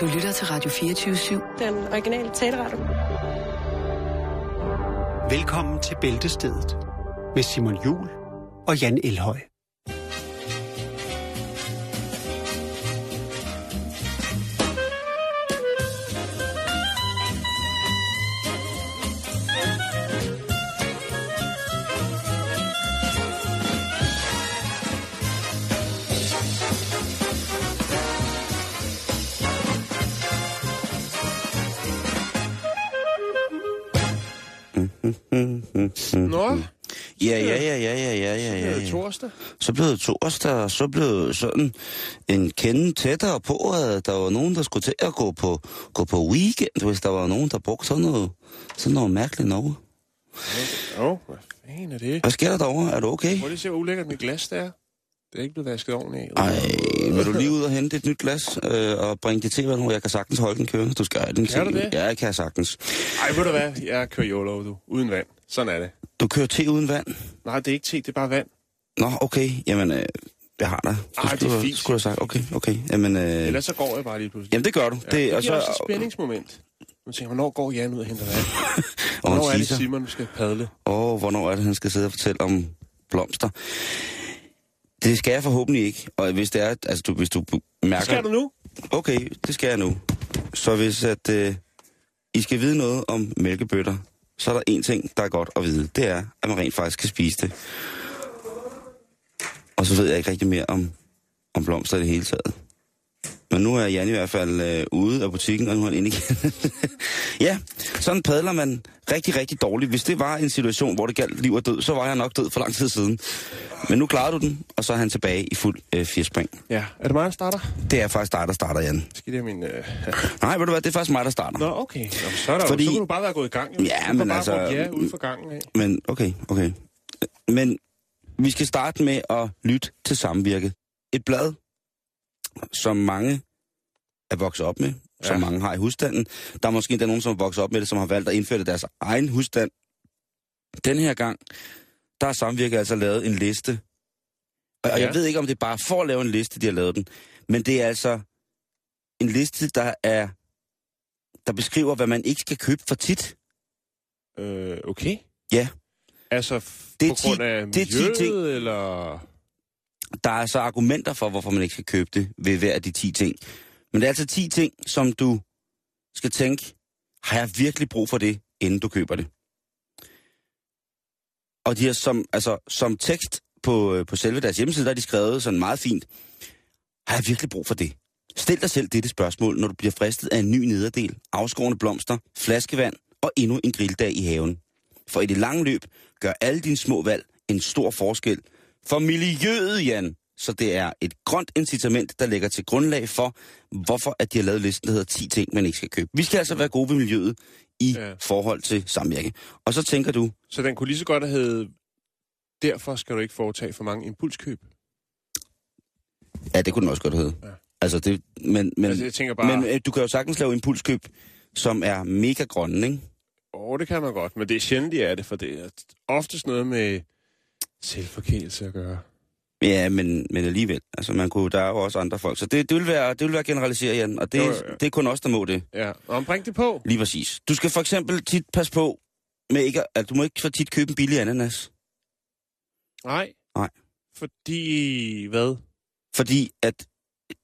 Du lytter til Radio 24/7. Den originale taleradio. Velkommen til Bæltestedet med Simon Juhl og Jan Elhøj. Nå? Ja. Så blev det torsdag, sådan en kende tættere på, at der var nogen, der skulle til at gå på weekend, hvis der var nogen, der brugte sådan noget mærkeligt noget. Åh, hvad fanden er det? Hvad sker der derovre? Er du okay? Prøv lige se, hvor ulækkert mit glas der er. Det er ikke blevet vasket ordentligt af. Ej, vil du lige ud og hente et nyt glas og bringe det til, hvor jeg kan sagtens holde den kørende? Du skal den til. Det? Ja, jeg kan sagtens. Ej, ved du hvad? Jeg kører Crayola, du. Uden vand. Sådan er det. Du kører te uden vand? Nej, det er ikke te, det er bare vand. Nå, okay. Jamen, jeg har dig. Ej, det er fint. Skulle jeg sagt. Okay. Jamen, ellers så går jeg bare lige pludselig. Jamen, det gør du. Ja, det er også et spændingsmoment. Man tænker, hvornår går Jan ud og henter vand? Hvornår er det Simon, skal padle? Hvornår er det, han skal sidde og fortælle om blomster? Det skal jeg forhåbentlig ikke, og hvis det er, altså hvis du mærker... Skal du nu? Okay, det skal jeg nu. Så hvis at I skal vide noget om mælkebøtter, så er der en ting, der er godt at vide. Det er, at man rent faktisk kan spise det. Og så ved jeg ikke rigtig mere om blomster i det hele taget. Men nu er Jan i hvert fald ude af butikken, og nu er han inde igen. Ja, sådan padler man rigtig, rigtig dårligt. Hvis det var en situation, hvor det galt liv og død, så var jeg nok død for lang tid siden. Men nu klarede du den, og så er han tilbage i fuld firspring. Ja, er det mig, der starter? Det er faktisk dig, der starter, Jan. Skal det min... Nej, ved du hvad, det er faktisk mig, der starter. Nå, okay. Nå, så er der fordi... jo, så kunne du bare være gået i gang. Jo. Ja, men altså... Ja, ude for gangen af. Men, okay. Men vi skal starte med at lytte til Samvirket. Et blad, som mange er vokset op med, som mange har i husstanden. Der er måske endda nogen, som er vokset op med det, som har valgt at indføre det i deres egen husstand. Den her gang, der har Samvirket altså lavet en liste. Og jeg ved ikke, om det er bare for at lave en liste, de har lavet den. Men det er altså en liste, der beskriver, hvad man ikke skal købe for tit. Okay. Ja. Altså på grund af miljøet, eller... Der er så argumenter for, hvorfor man ikke skal købe det ved hver af de 10 ting. Men det er altså 10 ting, som du skal tænke, har jeg virkelig brug for det, inden du køber det? Og de har som tekst på selve deres hjemmeside, der er de skrevet sådan meget fint, har jeg virkelig brug for det? Stil dig selv dette spørgsmål, når du bliver fristet af en ny nederdel, afskårne blomster, flaskevand og endnu en grilldag i haven. For i det lange løb gør alle dine små valg en stor forskel, for miljøet, Jan. Så det er et grønt incitament, der ligger til grundlag for, hvorfor at de har lavet listen, der hedder 10 ting, man ikke skal købe. Vi skal altså være gode ved miljøet i forhold til Samvirket. Og så tænker du... Så den kunne lige så godt have heddet, derfor skal du ikke foretage for mange impulskøb? Ja, det kunne den også godt hedde. Ja. Altså, det, men, altså, jeg tænker bare... men du kan jo sagtens lave impulskøb, som er mega grønne, ikke? Det kan man godt, men det er sjældent, de er det, for det er oftest noget med... selvforkælelse at gøre. Ja, men alligevel. Altså, der er jo også andre folk. Så det vil være generaliseret, Jan, og det er kun os, der må det. Ja, og bring det på. Lige præcis. Du skal for eksempel tit passe på med ikke, at du må ikke for tit købe en billig ananas. Nej. Fordi hvad? Fordi at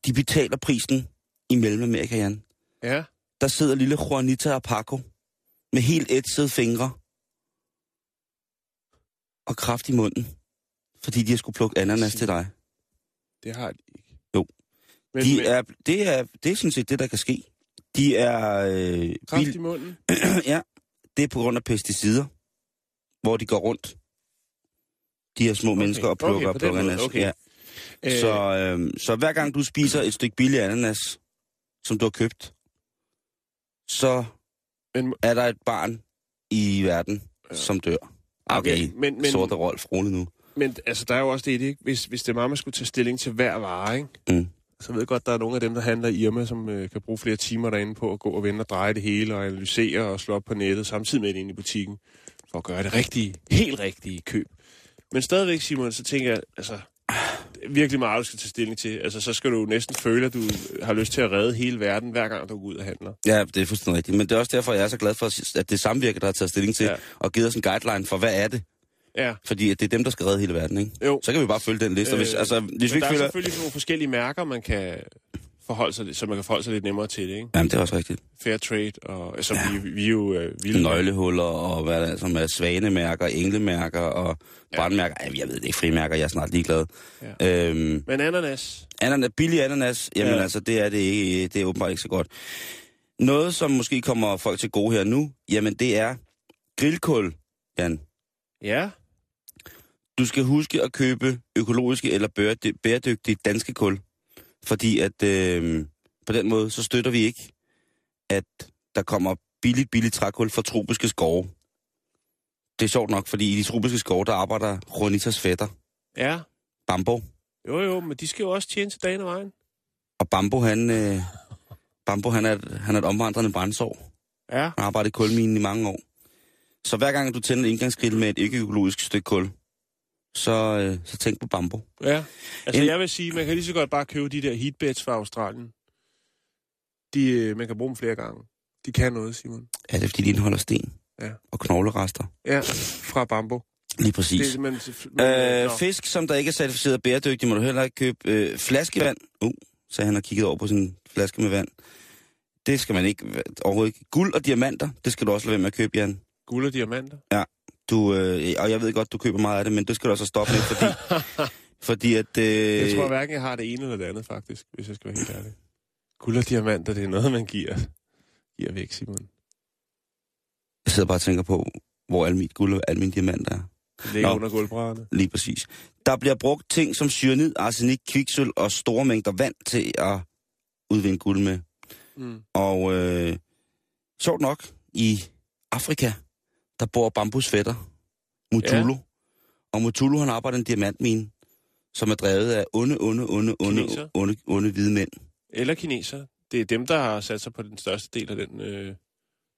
de betaler prisen i Mellemamerika, Jan. Ja. Der sidder lille Juanita og Paco med helt ætsede fingre og kraft i munden, fordi de har skulle plukke ananas til dig. Det har de ikke. Jo. Men, det er sådan set det, der kan ske. De er... kraft i munden? Ja, det er på grund af pesticider, hvor de går rundt. De her små mennesker og plukker ananas. Okay. Ja. Så hver gang du spiser et stykke billig ananas, som du har købt, så er der et barn i verden, som dør. Okay, men sorte Rolf, rolig nu. Men altså, der er jo også det, ikke? Hvis det mamma skulle tage stilling til hver vare, ikke? Så ved jeg godt, der er nogle af dem, der handler i Irma, som kan bruge flere timer derinde på at gå og vende og dreje det hele og analysere og slå op på nettet, samtidig med det inde i butikken, for at gøre det rigtige, helt rigtige køb. Men stadigvæk, Simon, så tænker jeg, altså, virkelig meget, du skal tage stilling til. Altså, så skal du næsten føle, at du har lyst til at redde hele verden, hver gang du går ud og handler. Ja, det er fuldstændig rigtigt. Men det er også derfor, jeg er så glad for, at det Samvirket, der har taget stilling til, ja, og givet os en guideline for, hvad er det? Ja. Fordi det er dem, der skal redde hele verden, ikke? Jo. Så kan vi bare følge den liste. Hvis vi ikke føler... er selvfølgelig nogle forskellige mærker, man kan... så man kan forholde sig lidt nemmere til det, ikke? Jamen, det er også rigtigt. Fair trade, og så ja, vi jo vilde. Nøglehuller, og hvad der er, som er svanemærker, englemærker og ja, brandmærker. Ej, jeg ved det ikke, frimærker, jeg er snart ligeglad. Ja. Men ananas? Billig ananas, jamen ja, altså, det er åbenbart ikke så godt. Noget, som måske kommer folk til gode her nu, jamen det er grillkul, Jan. Ja? Du skal huske at købe økologiske eller bæredygtige danske kul. Fordi at på den måde, så støtter vi ikke, at der kommer billigt trækul fra tropiske skove. Det er sjovt nok, fordi i de tropiske skove, der arbejder Ronitas fætter. Ja. Bambo. Jo, men de skal jo også tjene til dagen og vejen. Og Bambo, han er et omvandrende brændsår. Ja. Han har arbejdet i kulminen i mange år. Så hver gang du tænder en indgangsgrill med et ikke-økologisk stykke kul, så tænk på Bambo. Ja, altså jeg vil sige, man kan lige så godt bare købe de der heatbeds fra Australien. Man kan bruge dem flere gange. De kan noget, Simon. Ja, det er fordi, de indeholder sten. Ja. Og knoglerester. Ja, fra Bambo. Lige præcis. Det er simpelthen... fisk, som der ikke er certificeret bæredygtig, må du heller ikke købe. Flaskevand. Så han har kigget over på sin flaske med vand. Det skal man ikke overhovedet. Guld og diamanter, det skal du også lade være med at købe, Jan. Guld og diamanter? Ja. Og jeg ved godt, du køber meget af det, men det skal du også stoppe med, fordi at... Jeg tror hverken, jeg har det ene eller det andet, faktisk, hvis jeg skal være helt ærlig. Guld og diamanter, det er noget, man giver væk, Simon. Jeg sidder bare og tænker på, hvor al mit guld og al mine diamanter er. Det ligger under gulvbrædderne. Lige præcis. Der bliver brugt ting som cyanid, arsenik, kviksøl og store mængder vand til at udvinde guld med. Mm. Og sjovt nok, i Afrika... der bor bambusfætter, Mutulu. Ja. Og Mutulu, han arbejder en diamantmine, som er drevet af onde hvide mænd. Eller kineser. Det er dem, der har sat sig på den største del af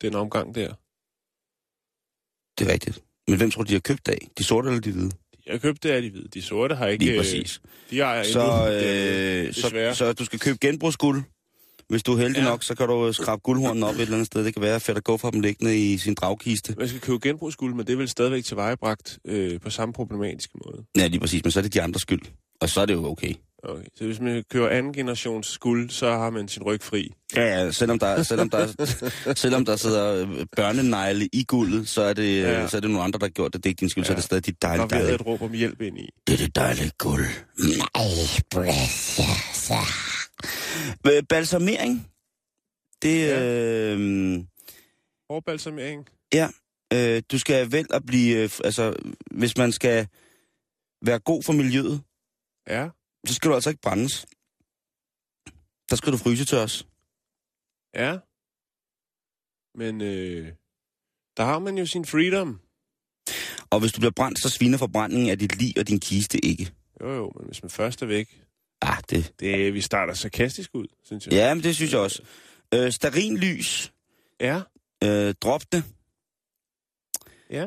den omgang der. Det er rigtigt. Men hvem tror du, de har købt af? De sorte eller de hvide? De har købt det af de hvide. De sorte har ikke... Lige præcis. De ejer så du skal købe genbrugsguld. Hvis du er heldig nok, så kan du skrabe guldhornen op et eller andet sted. Det kan være fedt at gå fra dem liggende i sin dragkiste. Man skal købe genbrugsguld, men det er vel stadigvæk tilvejebragt på samme problematiske måde. Ja, lige præcis, men så er det de andres skyld. Og så er det jo okay. Okay. Så hvis man kører anden generations guld, så har man sin ryg fri. Ja, selvom der sidder børnenegle i guldet, så er det nogle andre, der har gjort det. Det er ikke din skyld, så er det stadig dit dejlige. Der er et råb om hjælp ind i. Det er det dejlige guld. Balsamering. Hårbalsamering. Ja. Du skal vel at blive... altså, hvis man skal være god for miljøet, ja, så skal du altså ikke brændes. Der skal du frysetørres. Ja. Men der har man jo sin freedom. Og hvis du bliver brændt, så sviner forbrændingen af dit lig og din kiste ikke. Jo, men hvis man først er væk... Ah, det vi starter sarkastisk ud, synes jeg. Ja, men det synes jeg også. Stearinlys. Ja. Drop det. Ja.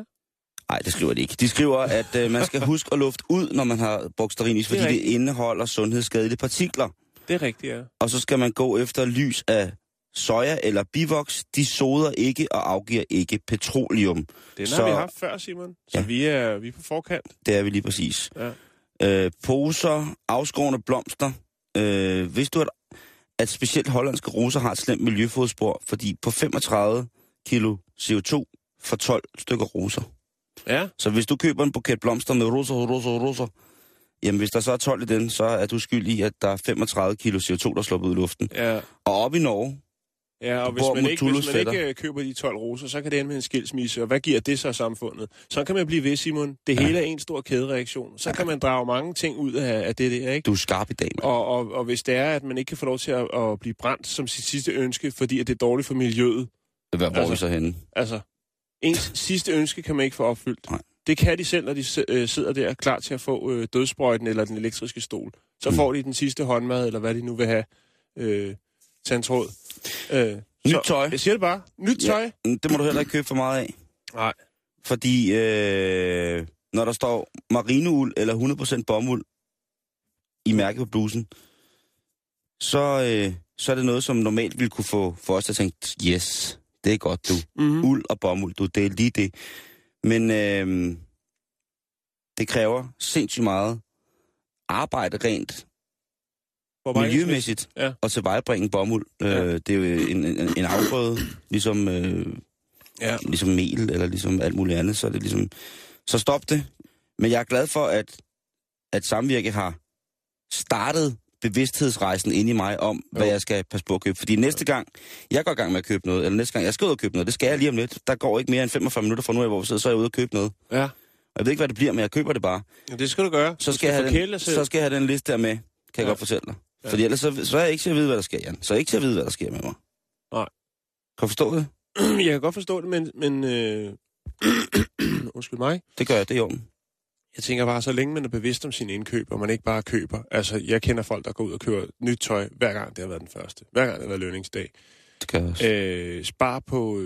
Nej, det skriver de ikke. De skriver, at man skal huske at lufte ud, når man har brugt stearinlys, fordi det indeholder sundhedsskadelige partikler. Det er rigtigt, ja. Og så skal man gå efter lys af soja eller bivoks. De soder ikke og afgiver ikke petroleum. Den har vi haft før, Simon. Så ja, vi er på forkant. Det er vi lige præcis. Ja. Poser, afskårende blomster. Vidste du, at specielt hollandske roser har et slemt miljøfodspor, fordi på 35 kilo CO2 for 12 stykker roser. Ja. Så hvis du køber en buket blomster med roser, jamen hvis der så er 12 i den, så er du skyld i, at der er 35 kilo CO2, der slår ud i luften. Ja. Og op i Norge... Ja, og hvis man ikke køber de 12 roser, så kan det ende med en skilsmisse, og hvad giver det så samfundet? Så kan man blive ved, Simon. Det hele er en stor kædereaktion. Så kan man drage mange ting ud af det der, ikke? Du er skarp i dag, mand. Og hvis det er, at man ikke kan få lov til at blive brændt som sit sidste ønske, fordi at det er dårligt for miljøet. Hvor er vi så henne? Altså, ens sidste ønske kan man ikke få opfyldt. Nej. Det kan de selv, når de sidder der klar til at få dødsprøjten eller den elektriske stol. Så får de den sidste håndmad, eller hvad de nu vil have. Tandtråd. Nyt tøj. Jeg siger det bare. Nyt tøj. Ja, det må du heller ikke købe for meget af. Nej. Fordi når der står merinould eller 100% bomuld, i mærket på blusen, så er det noget, som normalt ville kunne få for os, der tænkt, yes, det er godt, du. Mm-hmm. Uld og bomuld, du, det er lige det. Men det kræver sindssygt meget arbejde rent miljømæssigt ja. Og tilvejebringe bomuld. Ja. Det er jo en afgrøde, ligesom, ja. Ligesom mel eller ligesom alt muligt andet. Så, er det ligesom, så stop det. Men jeg er glad for, at Samvirket har startet bevidsthedsrejsen inde i mig om, hvad jeg skal passe på at købe. Fordi næste gang, jeg går i gang med at købe noget, eller næste gang, jeg skal ud og købe noget, det skal jeg lige om lidt. Der går ikke mere end 45 minutter fra nu af, hvor vi sidder, så er jeg ude og købe noget. Ja. Og jeg ved ikke, hvad det bliver, men jeg køber det bare. Ja, det skal du gøre. Så skal jeg have den liste der med, kan jeg godt fortælle dig. Ja. Fordi ellers så er jeg ikke til at vide, hvad der sker, Jan. Så er jeg ikke til at vide, hvad der sker med mig. Nej. Kan du forstå det? Jeg kan godt forstå det, men undskyld mig. Det gør jeg, det er i orden. Jeg tænker bare, så længe man er bevidst om sine indkøb, og man ikke bare køber. Altså, jeg kender folk, der går ud og køber nyt tøj, hver gang det har været den første. Hver gang det har været lønningsdag. Det kan jeg også. Spar på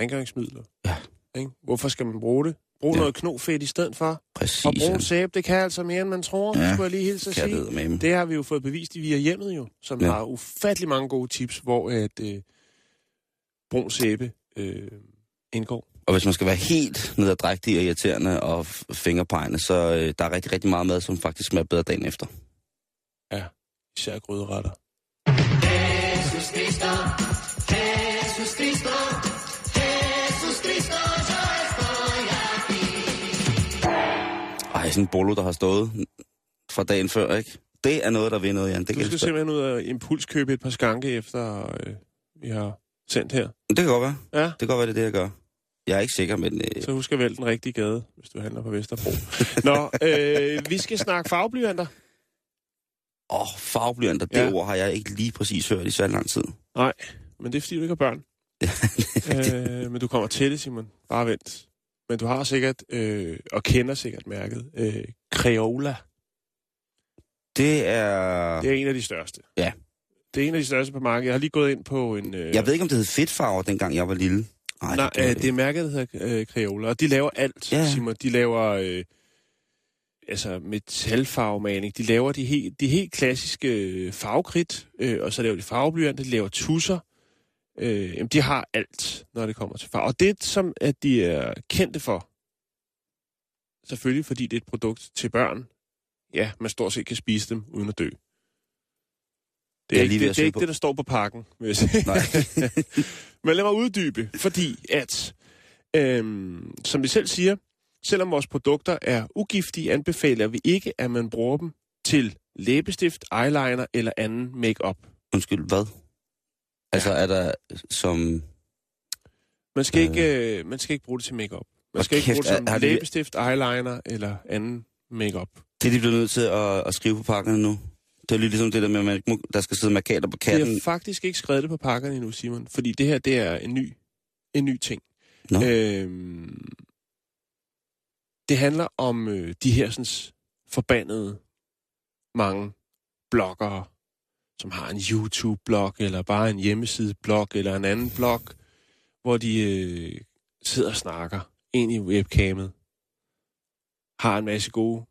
rengøringsmidler. Ja. Ikke? Hvorfor skal man bruge det? Brug noget knofedt i stedet for. Præcis. Og brug sæbe, det kan altså mere, end man tror. Ja, skulle jeg lige hilse at sige. Det har vi jo fået bevist via hjemmet jo, som har ufattelig mange gode tips, hvor at brug sæbe indgår. Og hvis man skal være helt nederdrægtig og irriterende og fingerpegende, så der er rigtig, rigtig meget mad, som faktisk smager bedre dagen efter. Ja, især gryderetter. Jesus Christus, Jesus Christus, Jesus Christus, ej, sådan en bolo, der har stået fra dagen før, ikke? Det er noget, der vil noget, Jan. Det du skal simpelthen ud og impulskøbe et par skanke, efter vi har sendt her. Det kan godt være. Ja. Det kan godt være, det er det, jeg gør. Jeg er ikke sikker, men... Så husk at vælge den rigtige gade, hvis du handler på Vesterbro. Nå, vi skal snakke farveblyanter. Farveblyanter, det ord har jeg ikke lige præcis hørt i så lang tid. Nej, men det er, fordi du ikke har børn. Men du kommer til det, Simon. Bare vent. Men du har sikkert, og kender sikkert mærket, Creola. Det er en af de største. Ja. Det er en af de største på markedet. Jeg har lige gået ind på en... Jeg ved ikke, om det hed fedtfarver, dengang jeg var lille. Nej, det er mærket, der hedder Creola. Og de laver alt, Simon. De laver metalfarvemaling. De laver de helt klassiske farvekridt. Og så laver de farveblyanter. De laver tusser. De har alt, når det kommer til farve. Og det, som at de er kendte for, selvfølgelig fordi det er et produkt til børn, ja, man stort set kan spise dem uden at dø. Det er ikke det, der står på pakken. Nej. Men lad mig uddybe, fordi at, som vi selv siger, selvom vores produkter er ugiftige, anbefaler vi ikke, at man bruger dem til læbestift, eyeliner eller anden makeup. Undskyld, hvad? Altså er der som... Man skal ikke bruge det til makeup. Man skal ikke bruge det som læbestift, eyeliner eller anden makeup. Det er de blevet nødt til at skrive på pakkerne nu. Det er lige ligesom det der med, at man ikke må, der skal sidde markater på katten. Jeg har faktisk ikke skrevet det på pakkerne endnu, Simon. Fordi det her, det er en ny ting. No. Det handler om de her sådan, forbandede mange bloggere, som har en YouTube-blog, eller bare en hjemmeside-blog, eller en anden blog, hvor de sidder og snakker ind i webcamet. Har en masse gode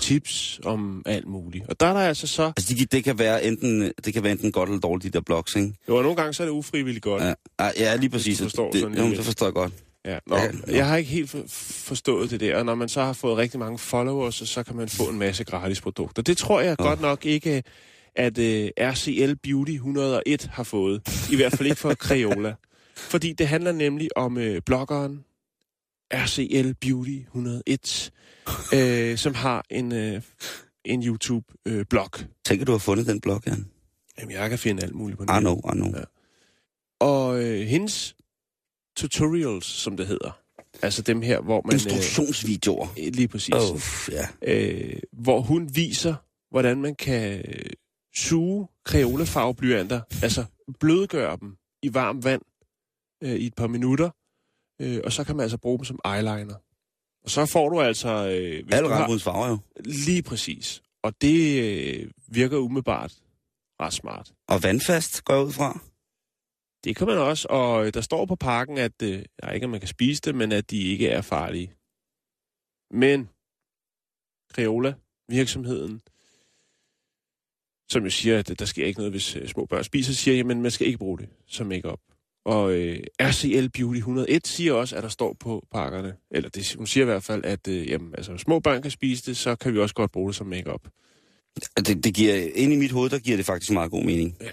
tips om alt muligt. Og der er der altså så... Altså det kan være enten godt eller dårligt, de der blogs, ikke? Jo, og nogle gange så er det ufrivilligt godt. Ja lige præcis. Det forstår jeg godt. Ja, jeg har ikke helt forstået det der, og når man så har fået rigtig mange followers, så kan man få en masse gratis produkter. Det tror jeg godt nok ikke... at RCL Beauty 101 har fået. I hvert fald ikke for Crayola. Fordi det handler nemlig om bloggeren RCL Beauty 101, som har en YouTube-blog. Tænker du har fundet den blog, Jan? Jamen, jeg kan finde alt muligt på den. I know. Ja. Og hendes tutorials, som det hedder. Altså dem her, hvor man... Instruktionsvideoer. Lige præcis. Hvor hun viser, hvordan man kan... suge Crayola-farveblyanter, altså blødgøre dem i varmt vand i et par minutter, og så kan man altså bruge dem som eyeliner. Og så får du altså... alle regnbuens farver jo. Lige præcis. Og det virker umiddelbart ret smart. Og vandfast går ud fra? Det kan man også, og der står på pakken, at ikke at man kan spise det, men at de ikke er farlige. Men Crayola, virksomheden, som jo siger, at der sker ikke noget, hvis små børn spiser, siger, jamen man skal ikke bruge det som make-up. Og RCL Beauty 101 siger også, at der står på pakkerne, eller det, hun siger i hvert fald, at jamen, altså, små børn kan spise det, så kan vi også godt bruge det som make-up. Det giver, inde i mit hoved, der giver det faktisk meget god mening. Ja.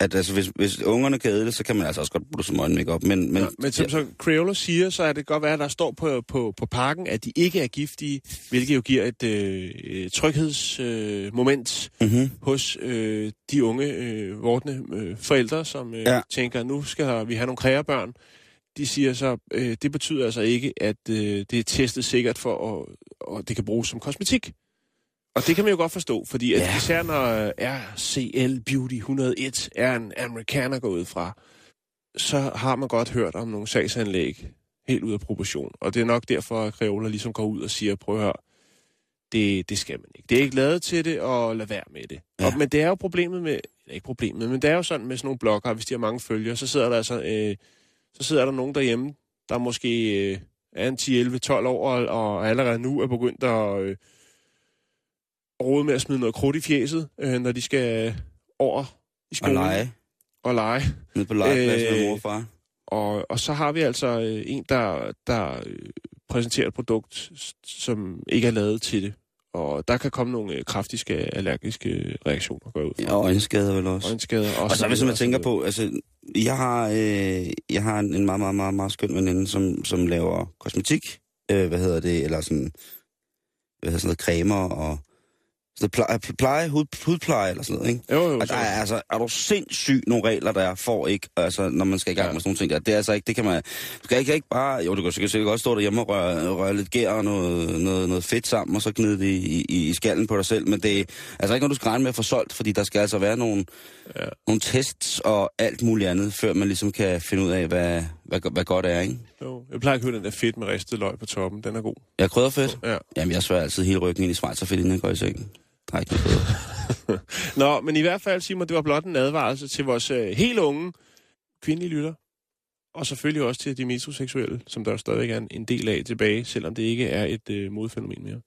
At altså, hvis ungerne kan æde det, så kan man altså også godt bruge det som øjenmakeup. Men, ja, men som så Creola siger, så er det godt være, at der står på pakken, at de ikke er giftige, hvilket jo giver et tryghedsmoment hos de unge vortne forældre, som tænker, nu skal vi have nogle kreabørn. De siger så, det betyder altså ikke, at det er testet sikkert for, og det kan bruges som kosmetik. Og det kan man jo godt forstå, fordi at især når RCL Beauty 101 er en amerikaner gået fra, så har man godt hørt om nogle sagsanlæg helt ud af proportion. Og det er nok derfor, at Creola ligesom går ud og siger, prøv at høre, det skal man ikke. Det er ikke lavet til det, og lad være med det. Ja. Men det er jo problemet med, ikke problemet, men det er jo sådan med sådan nogle bloggere, hvis de har mange følgere, så sidder der altså, så sidder der nogen derhjemme, der måske er en 10-11-12 år, og allerede nu er begyndt at... råd med at smide noget krudt i fjeset, når de skal over i skolen. Og lege. Nede på legepladsen med mor og far. Og så har vi altså en, der præsenterer et produkt, som ikke er lavet til det. Og der kan komme nogle kraftige allergiske reaktioner. Går ud fra. Ja, og øjenskader vel også. Og så hvis man tænker på, altså, jeg har en meget, meget, meget, meget skøn veninde, som laver kosmetik, eller sådan noget cremer og pleje, hudpleje eller sådan noget, ikke? Jo, og der er altså, er du sindssygt nogle regler, der er for ikke, altså, når man skal i gang med sådan nogle ting der. Det er altså ikke, det kan man, du kan ikke bare, jo, du kan sikkert godt stå derhjemme og røre lidt gær og noget fedt sammen, og så gnide det i skallen på dig selv, men det er altså ikke noget, du skal regne med at få solgt, fordi der skal altså være nogle tests og alt muligt andet, før man ligesom kan finde ud af, hvad godt er, ikke? Jo, jeg plejer ikke at høre den der fedt med ristet løg på toppen, den er god. Ja, krydderfedt? Ja. Jamen, jeg svær altid hele ryggen ind i schweizerfedt, inden jeg går i sengen. Nå, men i hvert fald, Simon, det var blot en advarelse til vores helt unge kvindelige lytter. Og selvfølgelig også til de metroseksuelle, som der jo stadigvæk er en del af tilbage, selvom det ikke er et modefænomen mere.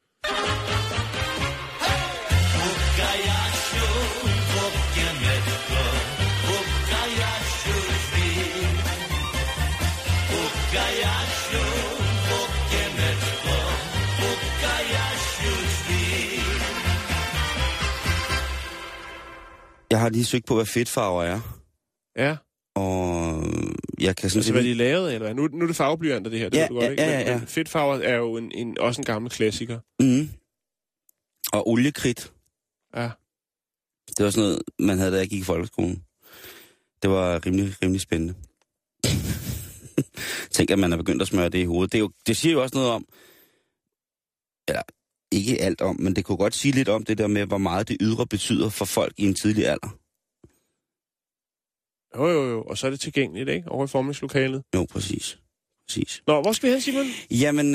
Jeg har lige søgt på, hvad fedtfarver er. Ja. Og jeg kan sådan... Altså, hvad de er lavet, eller nu er det farveblyanter, det her. Det ved du godt, ikke? Ja. Men fedtfarver er jo også en gammel klassiker. Mhm. Og oliekridt. Ja. Det var sådan noget, man havde, da jeg gik i folkeskolen. Det var rimelig spændende. Tænk, at man har begyndt at smøre det i hovedet. Det siger jo også noget om... Eller... Ikke alt om, men det kunne godt sige lidt om det der med, hvor meget det ydre betyder for folk i en tidlig alder. Jo, og så er det tilgængeligt, ikke? Over i formingslokalet. Jo, præcis. Nå, hvor skal vi hen, Simon? Jamen,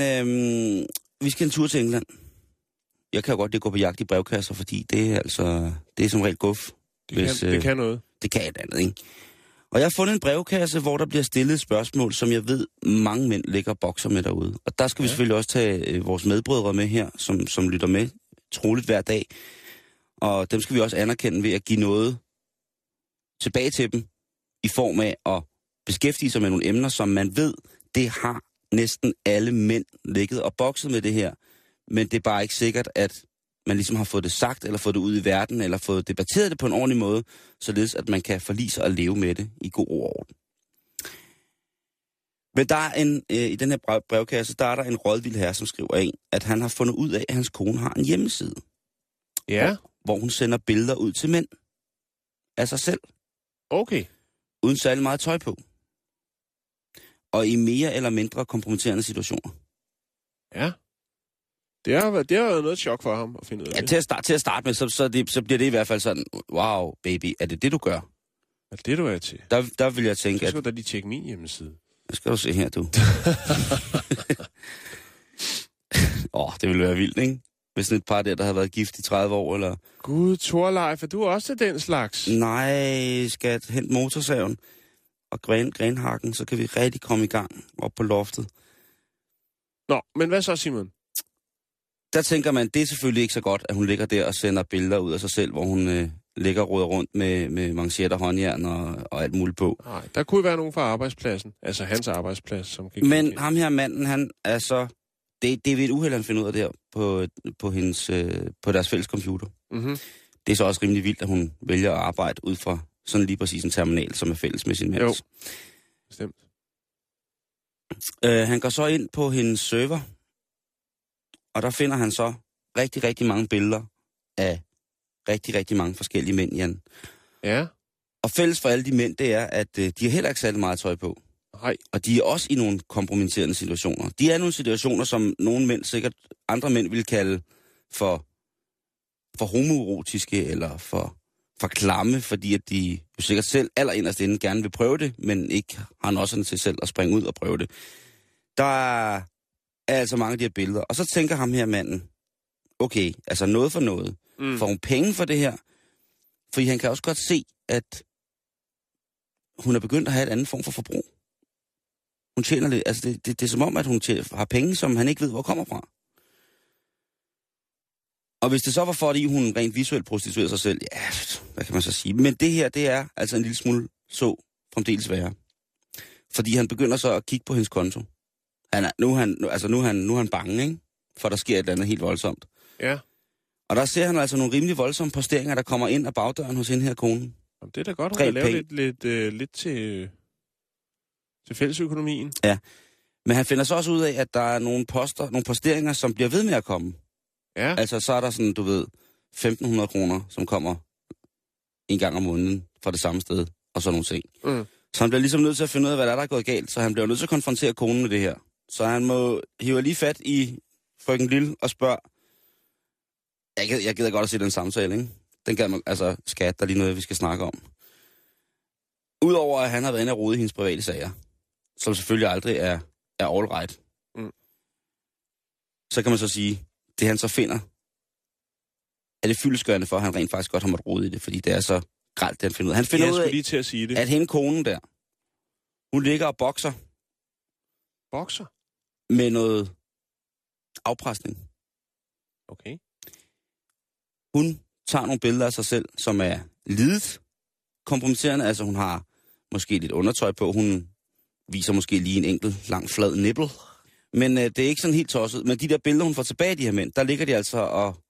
vi skal en tur til England. Jeg kan jo godt gå på jagt i brevkasser, fordi det er altså, det er som regel guf. Det kan noget. Det kan et andet, ikke? Og jeg har fundet en brevkasse, hvor der bliver stillet spørgsmål, som jeg ved, mange mænd ligger og bokser med derude. Og der skal vi selvfølgelig også tage vores medbrødre med her, som lytter med troligt hver dag. Og dem skal vi også anerkende ved at give noget tilbage til dem, i form af at beskæftige sig med nogle emner, som man ved, det har næsten alle mænd ligget og bokset med det her. Men det er bare ikke sikkert, at man ligesom har fået det sagt, eller fået det ud i verden, eller fået debatteret det på en ordentlig måde, således at man kan forlige sig og leve med det i god ro og orden. Men der er i den her brevkasse, der er der en rådvild herre, som skriver ind, at han har fundet ud af, at hans kone har en hjemmeside. Ja. Hvor hun sender billeder ud til mænd af sig selv. Okay. Uden særlig meget tøj på. Og i mere eller mindre kompromitterende situationer. Ja. Det har været noget chok for ham at finde ud af. Ja, til at starte med, så bliver det i hvert fald sådan, wow, baby, er det det, du gør? Er det det, du er til? Der vil jeg tænke, at... Så skal du da lige tjekke min hjemmeside. Det skal du se her, du. Det ville være vildt, ikke? Hvis sådan et par der havde været gift i 30 år, eller... Gud, Thorleif, er du også den slags? Nej, skat, hent motorsaven og grenhakken, så kan vi rigtig komme i gang op på loftet. Nå, men hvad så, Simon? Der tænker man, det er selvfølgelig ikke så godt, at hun ligger der og sender billeder ud af sig selv, hvor hun ligger og roder rundt med manchetter, håndjern og alt muligt på. Nej, der kunne være nogen fra arbejdspladsen, altså hans arbejdsplads, som gik. Men ham her manden, han er så... Det er ved et uheld, han finder ud af der på deres fælles computer. Mm-hmm. Det er så også rimelig vildt, at hun vælger at arbejde ud fra sådan lige præcis en terminal, som er fælles med sin mands. Jo, bestemt. Han går så ind på hendes server, og der finder han så rigtig, rigtig mange billeder af rigtig, rigtig mange forskellige mænd, Jan. Ja. Og fælles for alle de mænd, det er, at de har heller ikke særlig meget tøj på. Nej. Og de er også i nogle kompromitterende situationer. De er nogle situationer, som nogle mænd, sikkert andre mænd, vil kalde for homoerotiske eller for klamme, fordi at de jo sikkert selv allerinderst inden gerne vil prøve det, men ikke har nosserne til selv at springe ud og prøve det. Der er altså mange af de her billeder. Og så tænker ham her manden, okay, altså noget for noget. Får hun penge for det her? Fordi han kan også godt se, at hun er begyndt at have et andet form for forbrug. Hun tjener lidt, altså det er som om, at hun har penge, som han ikke ved, hvor kommer fra. Og hvis det så var fordi, hun rent visuelt prostituerede sig selv, ja, hvad kan man så sige? Men det her, det er altså en lille smule så fremdeles værre. Fordi han begynder så at kigge på hendes konto. Nu er han bange, ikke? For der sker et eller andet helt voldsomt. Ja. Og der ser han altså nogle rimelig voldsomme posteringer, der kommer ind ad bagdøren hos hende her kone. Jamen, det er da godt, hun kan lave lidt til fællesøkonomien. Ja, men han finder så også ud af, at der er nogle posteringer, som bliver ved med at komme. Ja. Altså, så er der sådan, du ved, 1.500 kroner, som kommer en gang om måneden fra det samme sted, og sådan nogle ting. Mm. Så han bliver ligesom nødt til at finde ud af, hvad der er gået galt, så han bliver nødt til at konfrontere konen med det her. Så han må hive lige fat i frøken Lille og spørge, jeg gider godt at se den samtale, ikke? Den gad man, altså, skat, der er lige noget, vi skal snakke om. Udover, at han har været inde og rode i hendes private sager, som selvfølgelig aldrig er all right, så kan man så sige, det han så finder, er det fyldestgørende for, at han rent faktisk godt har måttet rode i det, fordi det er så grelt, det han finder ud af. Han finder ud af, lige til at sige det, at hende konen der, hun ligger og bokser. Bokser? Med noget afpresning. Okay. Hun tager nogle billeder af sig selv, som er lidet kompromitterende. Altså, hun har måske lidt undertøj på. Hun viser måske lige en enkelt lang flad nipple. Men det er ikke sådan helt tosset. Men de der billeder, hun får tilbage af de her mænd, der ligger de altså og...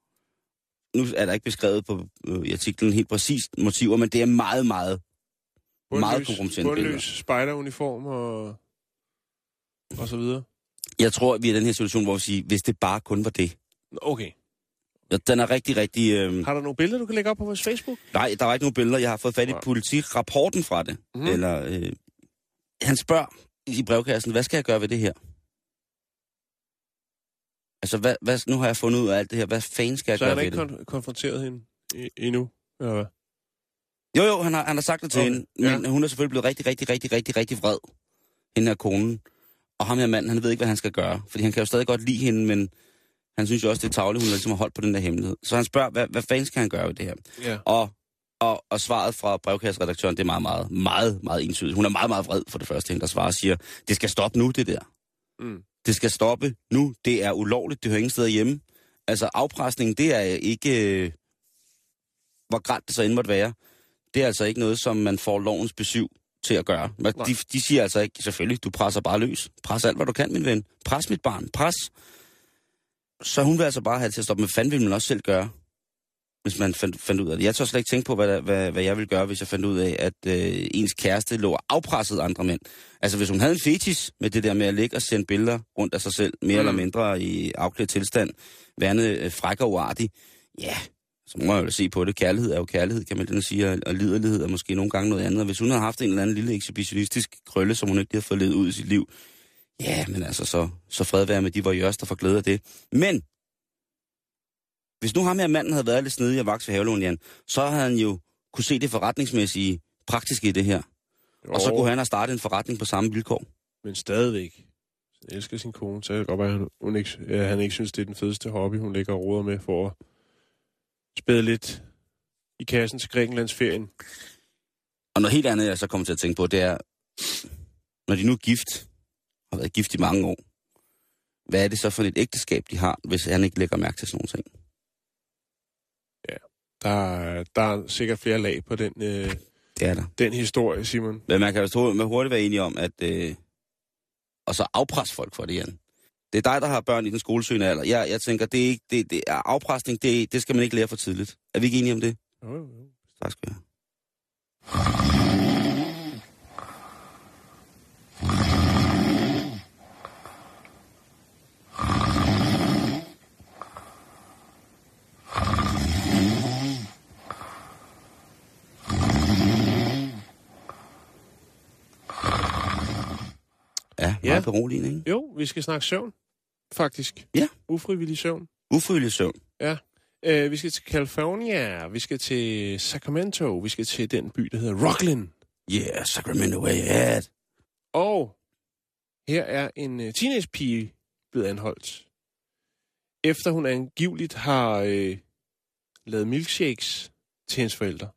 Nu er der ikke beskrevet i artiklen helt præcist motiver, men det er meget, meget, meget kompromitterende billeder. Bundløs spejderuniform og så videre. Jeg tror, at vi er i den her situation, hvor vi siger, hvis det bare kun var det. Okay. Den er rigtig, rigtig... Har der nogle billeder, du kan lægge op på vores Facebook? Nej, der var ikke nogen billeder. Jeg har fået fat i politirapporten fra det. Mm-hmm. Eller, han spørger i brevkassen, hvad skal jeg gøre ved det her? Altså, nu har jeg fundet ud af alt det her. Hvad fanden skal jeg gøre ved det? Så er han ikke konfronteret hende endnu? Eller hvad? Jo, han har sagt det til hende. Men hun er selvfølgelig blevet rigtig, rigtig, rigtig, rigtig, rigtig vred. Hende her konen. Og ham her manden, han ved ikke, hvad han skal gøre. Fordi han kan jo stadig godt lide hende, men... Han synes jo også, det er tarveligt, hun ligesom har holdt på den der hemmelighed. Så han spørger, hvad fanden skal han gøre ved det her? Yeah. Og svaret fra brevkasseredaktøren, det er meget, meget, meget, meget entydigt. Hun er meget, meget vred for det første, hende der svarer og siger, det skal stoppe nu, det der. Mm. Det skal stoppe nu. Det er ulovligt. Det hører ingen steder hjemme. Altså afpresningen, det er ikke, hvor grædt det så end måtte være. Det er altså ikke noget, som man får lovens besyv til at gøre. De siger altså ikke, selvfølgelig, du presser bare løs. Pres alt, hvad du kan, min ven. Pres mit barn. Pres. Så hun vil altså bare have til at stoppe med, fanden vil man også selv gøre, hvis man fandt ud af det. Jeg tør slet ikke tænke på, hvad jeg ville gøre, hvis jeg fandt ud af, at ens kæreste lå og afpressede andre mænd. Altså hvis hun havde en fetis med det der med at ligge og sende billeder rundt af sig selv, mere eller mindre i afklædt tilstand, værende fræk og uartig, ja, så må jeg jo se på det. Kærlighed er jo kærlighed, kan man sige, og liderlighed er måske nogle gange noget andet. Og hvis hun havde haft en eller anden lille ekshibitionistisk krølle, som hun ikke lige har fået levet ud i sit liv, ja, men altså, så fred være med de voyeurs, der får glæde af det. Men, hvis nu ham her manden havde været lidt snedig og vaks ved havelån, Jan, så havde han jo kunne se det forretningsmæssige, praktiske i det her. Jo. Og så kunne han have startet en forretning på samme vilkår. Men stadigvæk. Han elsker sin kone, så jeg godt, at han ikke synes, det er den fedeste hobby, hun ligger og roder med for at spæde lidt i kassen til Grækenlandsferien. Og noget helt andet, jeg så kommer til at tænke på, det er, når de nu er gift... har været gift i mange år. Hvad er det så for et ægteskab, de har, hvis han ikke lægger mærke til sådan nogle ting? Ja. Der er sikkert flere lag på den, den historie, Simon. Men man kan jo hurtigt være enig om, at... og så afpresse folk for det, Jan. Det er dig, der har børn i den skolesøgende alder. Jeg tænker, det er afpresning, det skal man ikke lære for tidligt. Er vi ikke enige om det? Jo. Tak skal jeg. Ja, beroligende, ikke? Jo, vi skal snakke søvn, faktisk. Ja. Ufrivillig søvn. Ufrivillig søvn. Ja. Vi skal til California, vi skal til Sacramento, vi skal til den by, der hedder Rockland. Yeah, Sacramento, where you at? Og her er en teenagepige blevet anholdt, efter hun angiveligt har lavet milkshakes til hendes forældre.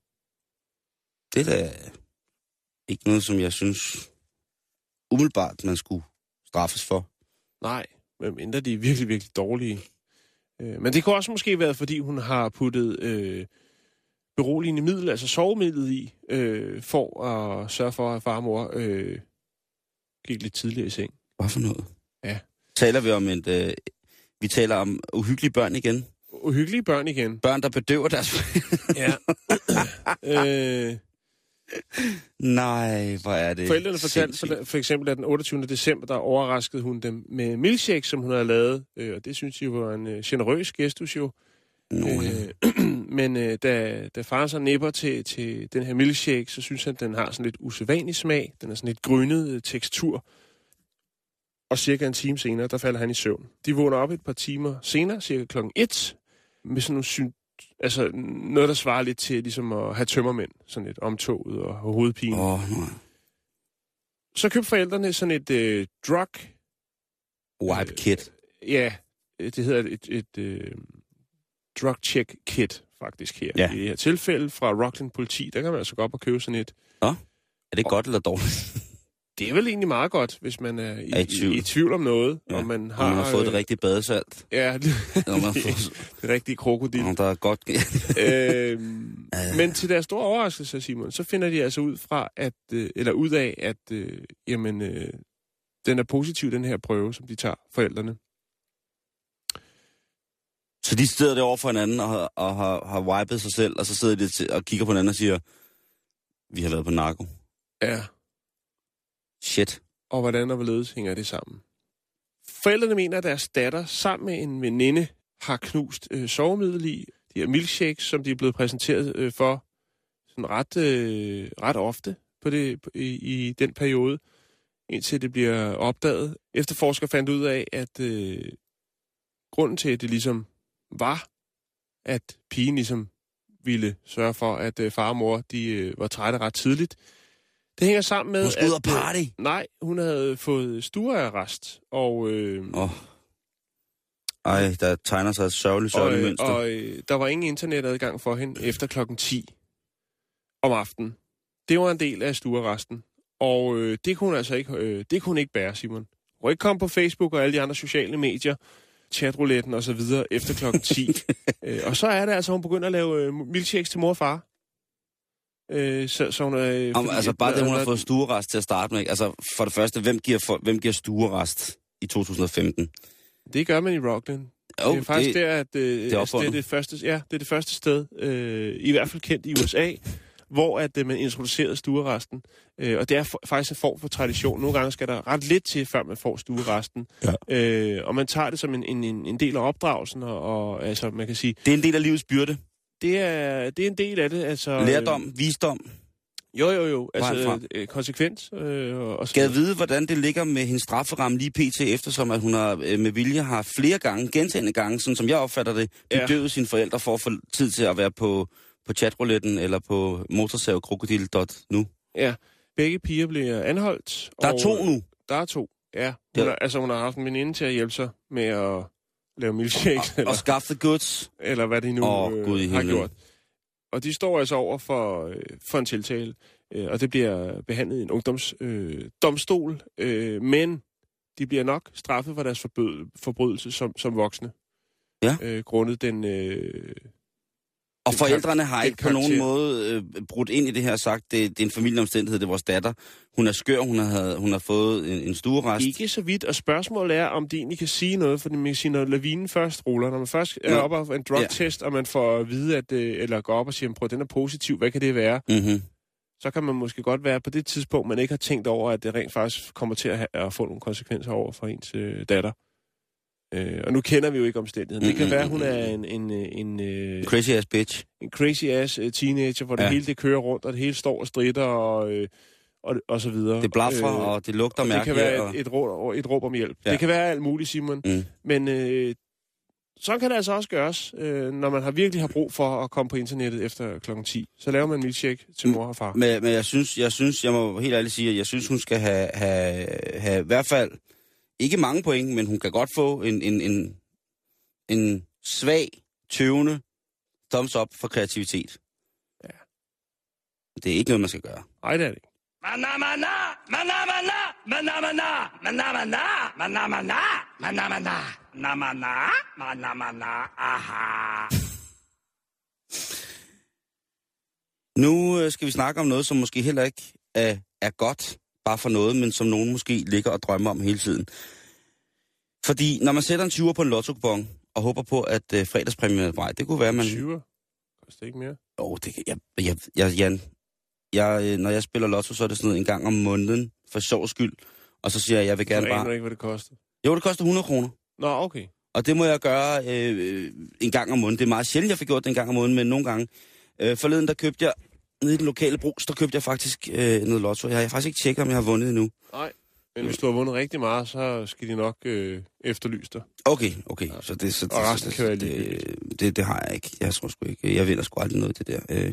Det er da ikke noget, som jeg synes... umiddelbart, man skulle straffes for. Nej, medmindre de er virkelig, virkelig dårlige. Men det kunne også måske være, fordi hun har puttet beroligende middel, altså sovemidlet i, for at sørge for, at far og mor gik lidt tidligere i seng. Hvad for noget? Ja. Taler vi om vi taler om uhyggelige børn igen. Uhyggelige børn igen. Børn, der bedøver deres... ja. Nej, hvor er det? Forældrene fortalte for eksempel, at den 28. december, der overraskede hun dem med milkshake, som hun havde lavet. Og det synes jeg var en generøs gestus jo. Men da faren så nipper til den her milkshake, så synes han, at den har sådan lidt usædvanlig smag. Den er sådan lidt grynet tekstur. Og cirka en time senere, der falder han i søvn. De vågner op et par timer senere, cirka klokken 1, med sådan nogle noget, der svarer lidt til ligesom at have tømmermænd, sådan lidt omtoget og hovedpine. Så købte forældrene sådan et drug... wipe kit. Ja, det hedder et drug check kit, faktisk, her. Ja. I det her tilfælde fra Rockland Politi, der kan man altså gå op og købe sådan et... Nå, er det godt eller dårligt? Det er vel egentlig meget godt, hvis man er i tvivl om noget, ja. Og man har fået det rigtige badesalt. Ja, det rigtige krokodil. Der er godt. Men til deres store overraskelse, Simon, så finder de altså ud af, at jamen, den er positiv, den her prøve, som de tager, forældrene. Så de sidder derovre for hinanden og har wipet sig selv, og så sidder de og kigger på hinanden og siger, vi har været på narko. Ja. Shit. Og hvordan og hvorledes hænger det sammen? Forældrene mener, at deres datter sammen med en veninde har knust sovemiddel i. De her milkshakes, som de er blevet præsenteret for sådan ret ofte på det, i den periode, indtil det bliver opdaget. Efterforskere fandt ud af, at grunden til, at det ligesom var, at pigen ligesom ville sørge for, at far og mor de var trætte ret tidligt, det hænger sammen med... Hun skulle ud og party? Nej, hun havde fået stuearrest, og... Ej, der tegner sig et sørgeligt mønster. Og der var ingen internetadgang for hende efter klokken 10 om aftenen. Det var en del af stuearresten, og det kunne hun altså ikke, ikke bære, Simon. Hun kunne ikke komme på Facebook og alle de andre sociale medier, chatroulletten og så videre efter klokken 10. Og så er det altså, hun begynder at lave milkshakes til mor og far. Så hun er... altså bare det, hun har fået stuerrest til at starte med. Ikke? Altså for det første, hvem giver stuerrest i 2015? Det gør man i Rockland. Det er faktisk det, der, at det er det første sted, i hvert fald kendt i USA, hvor at man introducerede stuerresten. Og det er faktisk en form for tradition. Nogle gange skal der ret lidt til, før man får stuerresten. Ja. Og man tager det som en del af opdragelsen, og altså man kan sige... Det er en del af livets byrde. Det er en del af det, altså... Lærdom, visdom. Jo, altså konsekvens. Og skal jeg vide, hvordan det ligger med hendes strafferamme lige pt, eftersom at hun med vilje har gentagne gange, sådan som jeg opfatter det, bedøvet sine forældre for at få tid til at være på chatrouletten eller på motorsavekrokodil.nu. Ja, begge piger bliver anholdt. Der er 2 nu? Der er 2, ja. Hun har haft en veninde til at hjælpe sig med at... lave milkshakes. Og skaffe goods. Eller hvad de nu har gjort. Og de står altså over for en tiltale, og det bliver behandlet i en ungdomsdomstol, men de bliver nok straffet for deres forbrydelse som voksne. Ja. Grundet den Og forældrene har ikke på nogen måde brudt ind i det her og sagt, det er en familieomstændighed, det er vores datter. Hun er skør, hun har fået en stuerest. Ikke så vidt, og spørgsmålet er, om de egentlig kan sige noget, fordi man kan sige, når lavinen først ruller, når man først er oppe og en drugtest, og man får at vide, at, eller går op og siger, prøv, den er positiv, hvad kan det være? Mm-hmm. Så kan man måske godt være på det tidspunkt, man ikke har tænkt over, at det rent faktisk kommer til at få nogle konsekvenser over for ens datter. Og nu kender vi jo ikke omstændigheden. Det kan være, hun er en crazy ass bitch. En crazy ass teenager, hvor det hele det kører rundt, og det hele står og stritter, og så videre. Det blaffer, og det lugter mærkeligt. Det kan være et råb om hjælp. Ja. Det kan være alt muligt, Simon. Mm. Men sådan kan det altså også gøres, når man virkelig har brug for at komme på internettet efter klokken 10. Så laver man en milkshake til mor og far. Men jeg synes, jeg må helt ærligt sige, at jeg synes, hun skal have i hvert fald ikke mange point, men hun kan godt få en svag, tøvende thumbs up for kreativitet. Ja. Det er ikke noget, man skal gøre. Nej, det er det ikke. Nu skal vi snakke om noget, som måske heller ikke er godt, bare for noget, men som nogen måske ligger og drømmer om hele tiden. Fordi når man sætter en 20'er på en lottokupon og håber på, at fredagspræmien er vej, det kunne være, man... 20'er? Koster ikke mere? Jo, det kan... Jan, når jeg spiller lotto, så er det sådan noget en gang om måneden, for sjov skyld. Og så siger jeg vil gerne bare... Du aner ikke, hvad det koster? Jo, det koster 100 kroner. Nå, okay. Og det må jeg gøre en gang om måneden. Det er meget sjældent, jeg fik gjort det en gang om måneden, men nogle gange. Forleden, der købte jeg... Nede i den lokale brugs, der købte jeg faktisk noget lotto. Jeg har faktisk ikke tjekket, om jeg har vundet endnu. Nej, men hvis du har vundet rigtig meget, så skal de nok efterlyse dig. Okay. Ja. Det har jeg ikke. Jeg tror sgu ikke. Jeg vinder sgu aldrig noget af det der.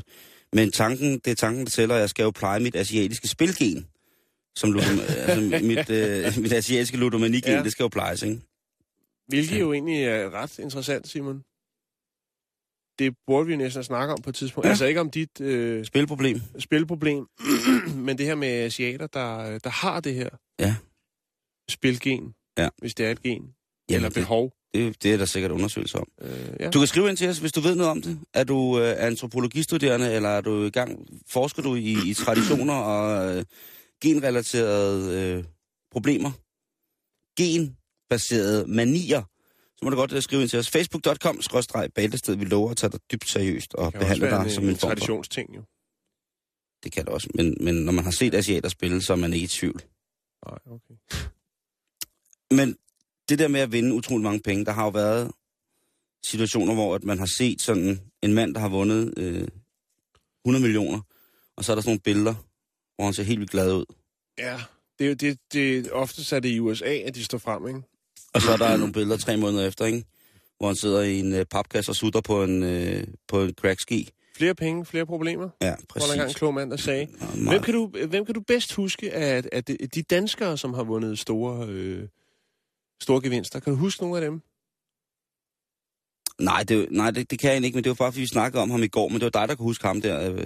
Men det er tanken, der tæller. Jeg skal jo pleje mit asiatiske spilgen. Som mit asiatiske ludomanigen, det skal jo plejes, ikke? Hvilket jo egentlig er ret interessant, Simon. Det burde vi næsten snakke om på et tidspunkt. Ja. Altså ikke om dit... Spilproblem. Men det her med asiater, der har det her. Ja. Spilgen. Ja. Hvis det er et gen. Ja, eller behov. Det er der sikkert undersøgelser om. Du kan skrive ind til os, hvis du ved noget om det. Er du antropologistuderende, eller er du i gang... Forsker du i traditioner og genrelaterede problemer? Genbaserede manier. Så må du godt skrive ind til os. Facebook.com/Bæltested. Vi lover at tage dig dybt seriøst og behandle dig som en traditionsting, jo. Det kan det også. Men når man har set asiater spille, så er man ikke i tvivl. Nej, okay. Men det der med at vinde utrolig mange penge, der har jo været situationer, hvor at man har set sådan en mand, der har vundet 100 millioner, og så er der sådan nogle billeder, hvor han ser helt vildt glad ud. Ja, det oftest er det i USA, at de står frem, ikke? Og så er der nogle billeder 3 måneder efter, ikke? Hvor han sidder i en papkasse og sutter på en crackski. Flere penge, flere problemer. Ja, præcis. Hvor der en klog mand, der sagde. Ja, hvem kan du bedst huske, at de danskere, som har vundet store gevinster, kan du huske nogle af dem? Nej, det kan jeg ikke, men det var bare, fordi vi snakkede om ham i går, men det var dig, der kunne huske ham der,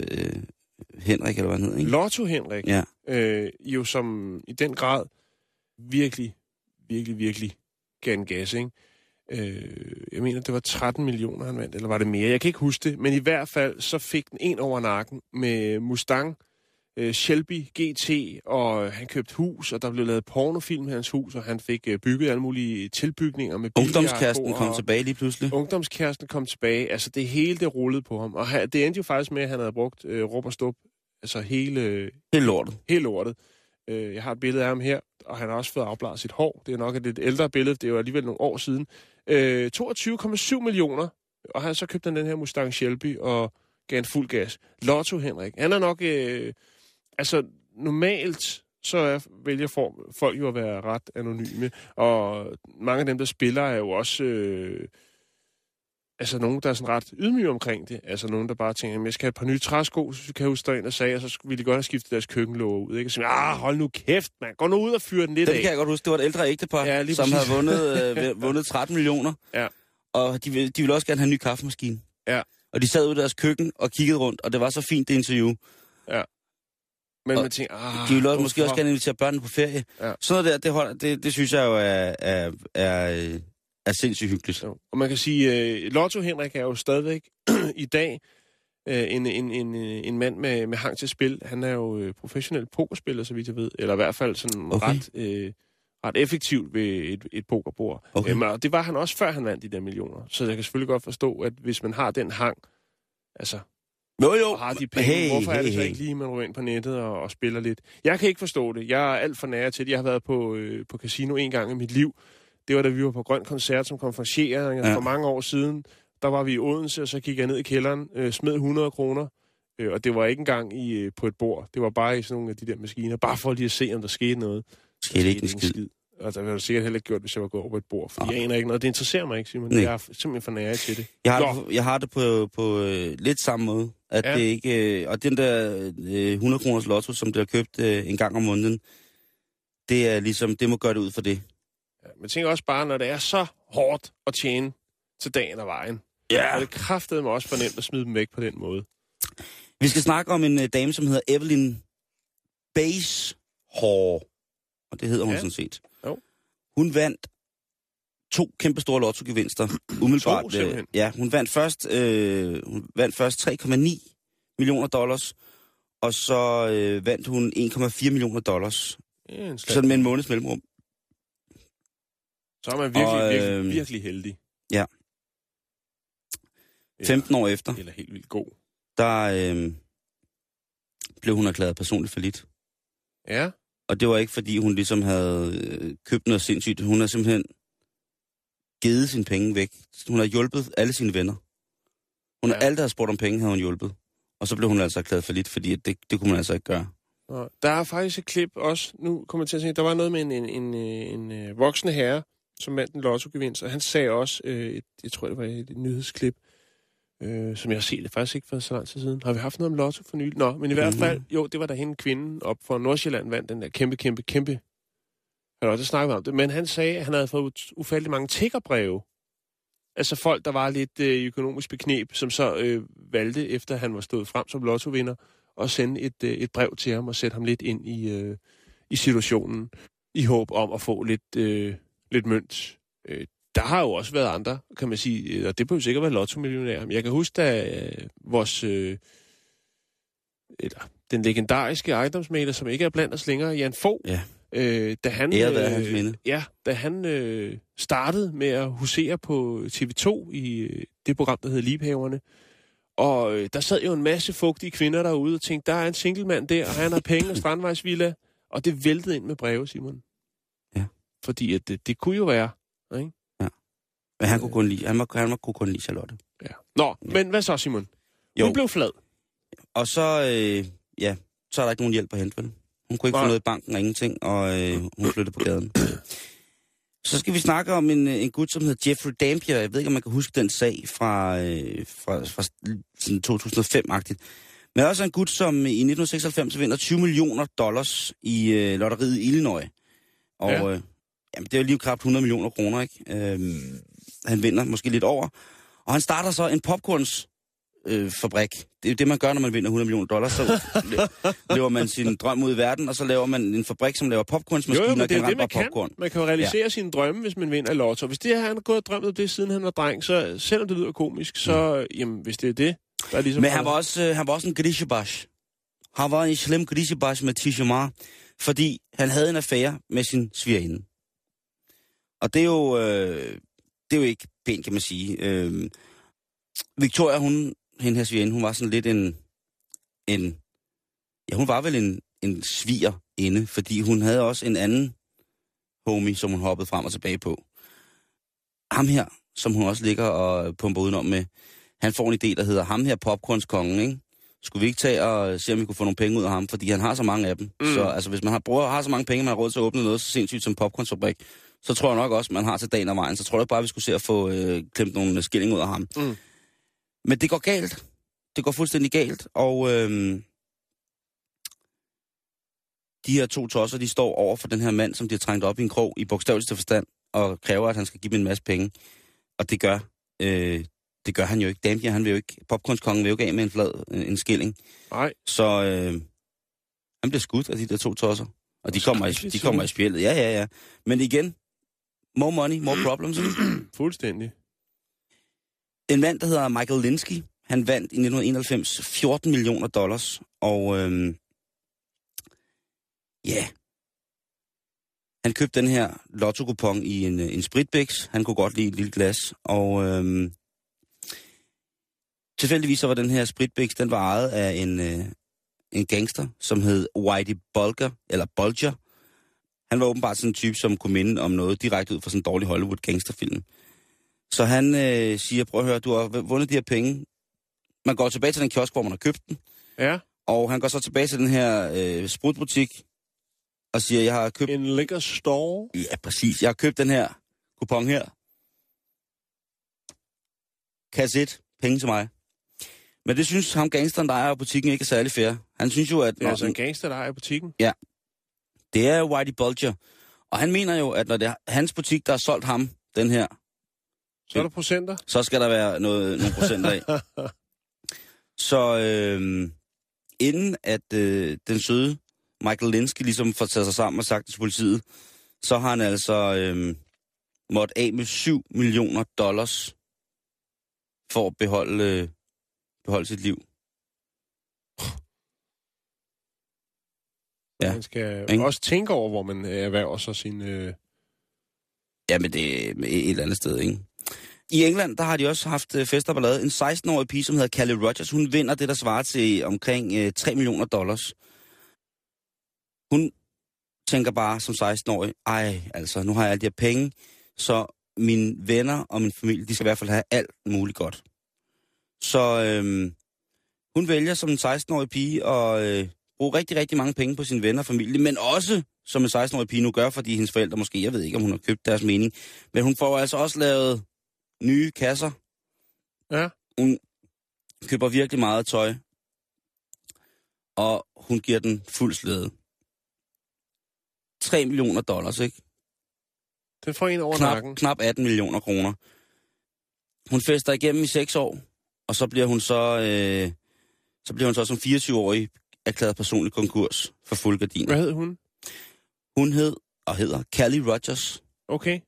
Henrik, eller hvad han hed, ikke? Lotto Henrik, ja. Jo som i den grad virkelig gav en gas, ikke? Jeg mener, det var 13 millioner, han vandt, eller var det mere? Jeg kan ikke huske det, men i hvert fald, så fik den en over nakken med Mustang, Shelby, GT, og han købte hus, og der blev lavet pornofilm i hans hus, og han fik bygget alle mulige tilbygninger med biler. Ungdomskæresten kom tilbage lige pludselig. Ungdomskæresten kom tilbage, altså det hele, det rullede på ham, og det endte jo faktisk med, at han havde brugt rup og stup, altså hele lortet. Jeg har et billede af ham her, og han har også fået afbladet sit hår. Det er nok et lidt ældre billede, det er jo alligevel nogle år siden. 22,7 millioner, og han så købte han den her Mustang Shelby og gav en fuld gas. Lotto Henrik, han er nok... normalt så vælger folk jo at være ret anonyme, og mange af dem, der spiller, er jo også... nogen, der er sådan ret ydmyge omkring det. Altså nogen, der bare tænker, jeg skal have et par nye træsko, så kan jeg huske derind og sige, og så ville de godt have skiftet deres køkkenlåge ud. Ikke? Og sige, hold nu kæft, man. Gå nu ud og fyr den lidt af. Det kan jeg godt huske. Det var et ældre ægtepar, som havde vundet 13 millioner. Ja. Og de ville også gerne have en ny kaffemaskine. Ja. Og de sad ude i deres køkken og kiggede rundt, og det var så fint, det interview. Ja. Men og man tænker, de ville også, måske også gerne invitere børnene på ferie. Ja. Sådan noget der, det synes jeg jo er sindssygt hyggeligt. Ja. Og man kan sige, Lotto Henrik er jo stadigvæk i dag en mand med hang til spil. Han er jo professionel pokerspiller, så vidt jeg ved. Eller i hvert fald sådan ret effektivt ved et pokerbord. Okay. Og det var han også, før han vandt de der millioner. Så jeg kan selvfølgelig godt forstå, at hvis man har den hang, altså... Jo. Har de penge, hvorfor er det så ikke lige, man ryger ind på nettet og spiller lidt? Jeg kan ikke forstå det. Jeg er alt for nær til det. Jeg har været på casino en gang i mit liv. Det var, da vi var på Grøn Koncert som konferencier for mange år siden. Der var vi i Odense, og så gik jeg ned i kælderen, smed 100 kroner, og det var ikke engang på et bord. Det var bare i sådan nogle af de der maskiner, bare for lige at se, om der skete noget. Skete ikke en skid. Og der ville jeg sikkert heller ikke gjort, hvis jeg var gået over et bord, for jeg aner ikke noget. Det interesserer mig ikke, Simon. Nej. Jeg er simpelthen for nærig til det. Jeg har det på lidt samme måde, at det ikke... og den der 100 kroners lotto, som bliver købt en gang om måneden, det er ligesom, det må gøre det ud for det. Ja, men tænk også bare, når det er så hårdt at tjene til dagen og vejen. Ja. Og det kræftede mig også for nemt at smide dem væk på den måde. Vi skal snakke om en dame, som hedder Evelyn Basehor. Og det hedder hun sådan set. Jo. Hun vandt 2 kæmpestore lottogevinster. Umiddelbart. Hun vandt først, 3,9 millioner dollars, og så vandt hun 1,4 millioner dollars. Sådan med en måneds mellemrum. Så er man virkelig heldig. Ja. 15 år efter. Eller helt vildt god. Der blev hun erklæret personligt fallit. Ja. Og det var ikke, fordi hun ligesom havde købt noget sindssygt. Hun har simpelthen givet sine penge væk. Hun har hjulpet alle sine venner. Hun har alt, der har spurgt om penge, havde hun hjulpet. Og så blev hun altså erklæret fallit, fordi det kunne man altså ikke gøre. Der er faktisk et klip også. Nu kommer jeg til at tænke, der var noget med en voksen herre, som vandt en lottogevinst. Og han sagde også, jeg tror, det var et nyhedsklip, som jeg har set, det faktisk ikke for så lang tid siden. Har vi haft noget om Lotto for nylig? Nå, men i hvert fald, jo, det var der hende kvinden op fra Nordsjælland vandt den der kæmpe. Eller det snakkede vi om det. Men han sagde, at han havde fået ufattelig mange tiggerbreve. Altså folk, der var lidt økonomisk beknep, som så valgte, efter han var stået frem som lottovinder, at sende et brev til ham og sætte ham lidt ind i situationen, i håb om at få lidt mønt. Der har jo også været andre, kan man sige, og det behøver sikkert være lottomillionærer. Jeg kan huske, da vores... den legendariske ejendomsmægler, som ikke er blandt os længere, Jan Fogh, da han startede med at husere på TV2 i det program, der hedder Liebhaverne. Og der sad jo en masse fugtige kvinder derude og tænkte, der er en singlemand der, og han har penge og strandvejsvilla. Og det væltede ind med breve, Simon. Ja. Fordi at det kunne jo være, ikke? Men han kunne kun lide, han kunne kun lide Charlotte. Ja. Nå, men hvad så, Simon? Hun blev flad. Og så, så er der ikke nogen hjælp at hente, vel? Hun kunne ikke få noget i banken og ingenting, og hun flyttede på gaden. Så skal vi snakke om en gut, som hedder Jeffrey Dampier. Jeg ved ikke, om man kan huske den sag fra sådan 2005-agtigt. Men også en gut, som i 1996 vinder 20 millioner dollars i lotteriet i Illinois. Og det er jo lige knap 100 millioner kroner, ikke? Han vinder måske lidt over. Og han starter så en popcornsfabrik. Det er jo det, man gør, når man vinder 100 millioner dollars. Så lever man sin drøm ud i verden, og så laver man en fabrik, som laver popcornsmaskiner. Jo, men det er det, man kan. Popcorn. Man kan jo realisere sine drømme, hvis man vinder lotto. Hvis det her, han har gået og drømt om det, siden han var dreng, så selvom det lyder komisk, så hvis det er det, der er ligesom... Men han var også en grisebash. Han var en slem grisebash med Tishamar, fordi han havde en affære med sin svigerinde. Og det er jo... det er jo ikke pænt, kan man sige. Victoria, hende her svigerinde, hun var sådan lidt hun var vel en svigerinde, fordi hun havde også en anden homie, som hun hoppede frem og tilbage på. Ham her, som hun også ligger og pumper udenom med, han får en idé, der hedder ham her popcornskongen, ikke? Skulle vi ikke tage og se, om vi kunne få nogle penge ud af ham, fordi han har så mange af dem. Mm. Så altså, hvis man har så mange penge, man har råd til at åbne noget så sindssygt som popcornsfabrik, så tror jeg nok også, man har til dagen og vejen. Så tror jeg bare, vi skulle se at få klemt nogle skilling ud af ham. Mm. Men det går galt. Det går fuldstændig galt. Og de her 2 tosser, de står over for den her mand, som de har trængt op i en krog i bogstaveligste forstand, og kræver, at han skal give dem en masse penge. Og det gør han jo ikke. Dampier, han vil jo ikke. Popcornskongen vil jo ikke af med en skilling. Nej. Så han bliver skudt af de der 2 tosser. Og de kommer i spjældet, ja. Men igen, more money, more problems. Fuldstændig. En mand, der hedder Michael Linsky, Han vandt i 1991 $14 million, og han købte den her lotto-kupon i en spritbæks. Han kunne godt lide et lille glas, og tilfældigvis så var den her spritbæks, den var ejet af en gangster, som hed Whitey Bulger, eller Bulger. Han var åbenbart sådan en type, som kunne minde om noget direkte ud fra sådan en dårlig Hollywood-gangsterfilm. Så han siger, prøv at høre, du har vundet de her penge. Man går tilbage til den kiosk, hvor man har købt den. Ja. Og han går så tilbage til den her sprutbutik og siger, jeg har købt... En liquor store? Ja, præcis. Jeg har købt den her kupon her. Kasse 1. Penge til mig. Men det synes ham gangsteren, der ejer butikken, ikke er særlig fair. Han synes jo, at... Det er altså en gangster, der ejer butikken? Ja. Det er jo Whitey Bulger. Og han mener jo, at når det er hans butik, der har solgt ham den her... Så er der procenter? Så skal der være nogle procenter af. Så inden at den søde Michael Linsky ligesom får taget sig sammen og sagt til politiet, så har han altså måttet af med $7 million for at beholde sit liv. Ja. Man skal også tænke over, hvor man erhverver sig sin... Ja, men det er et eller andet sted, ikke? I England, der har de også haft fester og ballade. En 16-årig pige, som hedder Kelly Rogers, hun vinder det, der svarer til omkring $3 million. Hun tænker bare som 16-årig, nu har jeg alle de her penge, så mine venner og min familie, de skal i hvert fald have alt muligt godt. Så hun vælger som en 16-årig pige at bruge rigtig, rigtig mange penge på sine venner og familie, men også som en 16-årig pige nu gør, fordi hendes forældre måske, jeg ved ikke, om hun har købt deres mening, men hun får altså også lavet nye kasser. Ja. Hun køber virkelig meget tøj, og hun giver den fuld slæde. $3 million, ikke? Den får en over nakken. Knap 18 millioner kroner. Hun fester igennem i 6 år, og så bliver hun så som 24-årig erklæret personlig konkurs for fuld gardiner. Hvad hed hun? Hun hed og hedder Kelly Rogers. Okay.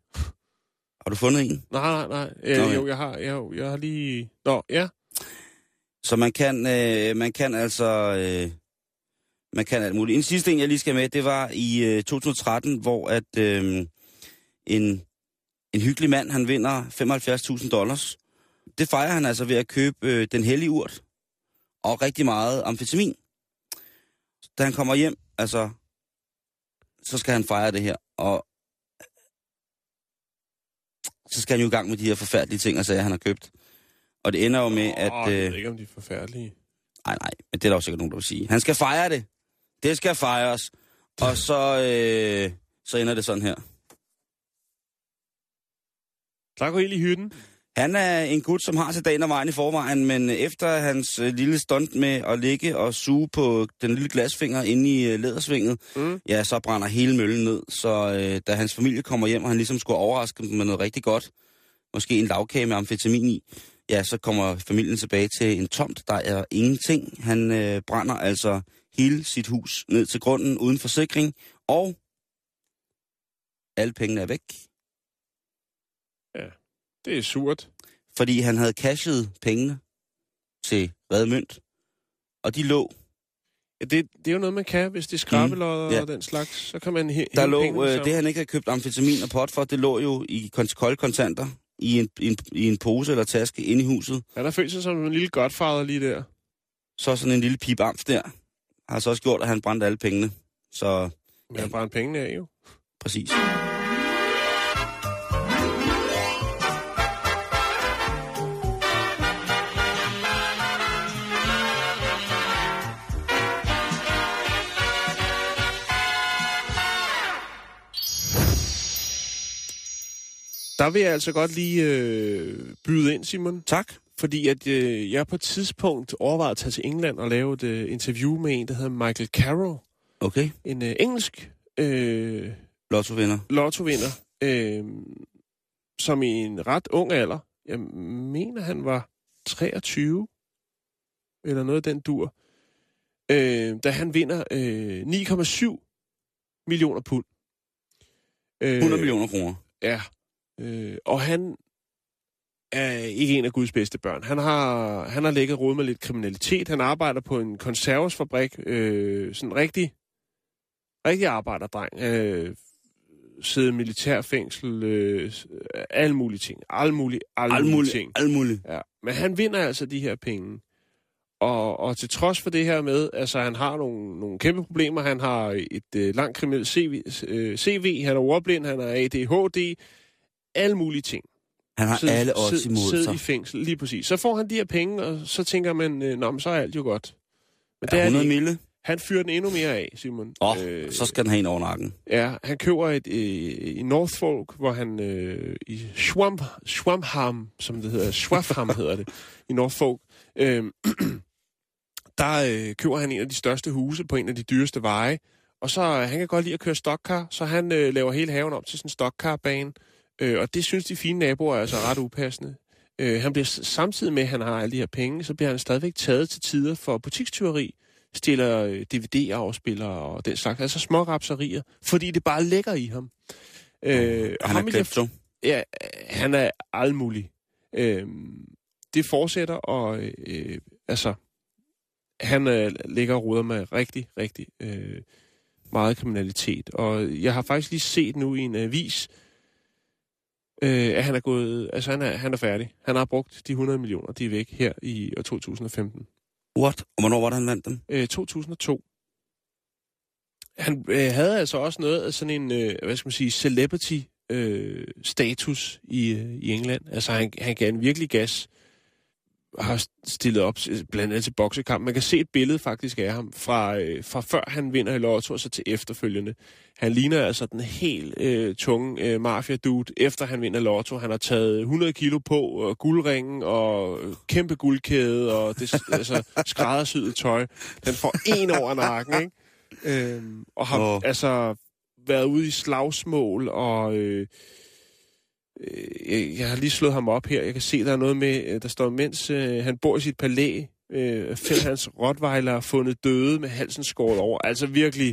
Har du fundet en? Nej. Jo, jeg har lige... Nå, ja. Så man kan alt muligt. En sidste en, jeg lige skal med, det var i 2013, hvor at en hyggelig mand, han vinder $75,000. Det fejrer han altså ved at købe den hellige urt og rigtig meget amfetamin. Da han kommer hjem, altså, så skal han fejre det her, og så skal han jo i gang med de her forfærdelige ting, og sager, han har købt. Og det ender jo med, at... Jeg ved ikke, om de er forfærdelige. Nej, men det er der jo sikkert nogen, der vil sige. Han skal fejre det. Det skal fejres. Og så ender det sådan her. Tak og i hytten. Han er en gut, som har til dagen og vejen i forvejen, men efter hans lille stunt med at ligge og suge på den lille glasfinger inde i lædersvinget, så brænder hele møllen ned. Så da hans familie kommer hjem, og han ligesom skulle overraske dem med noget rigtig godt, måske en lavkage med amfetamin i, ja, så kommer familien tilbage til en tomt, der er ingenting. Han brænder altså hele sit hus ned til grunden uden forsikring, og alle pengene er væk. Ja. Det er surt. Fordi han havde cashet pengene til redmønt, og de lå. Ja, det er jo noget, man kan, hvis det er skrabelodder og den slags, så kan man hente pengene. Det, han ikke havde købt amfetamin og pot for, det lå jo i kolde kontanter i en pose eller taske inde i huset. Ja, der følte sig som en lille godfader lige der. Så sådan en lille pip-amf der har så også gjort, at han brændte alle pengene. Så, men han brændte pengene af jo. Præcis. Der vil jeg altså godt lige byde ind, Simon. Tak. Fordi at jeg på et tidspunkt overvejede at tage til England og lave et interview med en, der hedder Michael Carroll. Okay. En engelsk... Lottovinder. Som i en ret ung alder. Jeg mener, han var 23. Eller noget af den dur. Da han vinder 9,7 millioner pund. 100 millioner kroner. Ja. Og han er ikke en af Guds bedste børn. Han har ligget rod med lidt kriminalitet. Han arbejder på en konservesfabrik. Sådan en rigtig arbejderdreng. Sidde i militærfængsel. Alle mulige ting. Alle mulige ting. Ja. Men han vinder altså de her penge. Og til trods for det her med, altså han har nogle kæmpe problemer. Han har et langt kriminelt CV. Han er ordblind. Han er ADHD. Alle mulige ting. Han har alle odds imod sig. Sidde i fængsel, lige præcis. Så får han de her penge, og så tænker man, nå, men så er alt jo godt. Men ja, 100 mille. Han fyrer den endnu mere af, Simon. Så skal den have en over nakken. Ja, han køber et i Norfolk, hvor han i Swampham, som det hedder, Swaffham hedder det, i Norfolk, der køber han en af de største huse på en af de dyreste veje, og så han kan godt lide at køre stokkar, så han laver hele haven op til sådan en stokkarbane. Og det synes de fine naboer er altså ret upassende. Han bliver samtidig med, at han har alle de her penge, så bliver han stadigvæk taget til tider for butikstyveri, stiller DVD-afspillere og den slags, altså små rapserier, fordi det bare lægger i ham. Han er klepto. Ja, han er almulig. Det fortsætter, og han ligger og ruder med rigtig meget kriminalitet. Og jeg har faktisk lige set nu i en avis, at han er gået, altså han er færdig. Han har brugt de 100 millioner, de er væk her i 2015. What? Og hvornår var det, han vandt dem? 2002. Han havde altså også noget af sådan en, hvad skal man sige, celebrity-status i England. Altså han gav en virkelig gas, har stillet op blandt andet til boksekamp. Man kan se et billede faktisk af ham fra før han vinder i Lotto og så til efterfølgende. Han ligner altså den helt tunge mafia-dude. Efter han vinder Lotto, han har taget 100 kilo på, og guldringen, og kæmpe guldkæde, og det, altså skræddersyet tøj. Den får en over nakken, ikke? Og har altså været ude i slagsmål, og... Jeg har lige slået ham op her. Jeg kan se, der er noget med, der står, mens han bor i sit palæ, find hans rottweiler er fundet døde med halsen skåret over. Altså virkelig,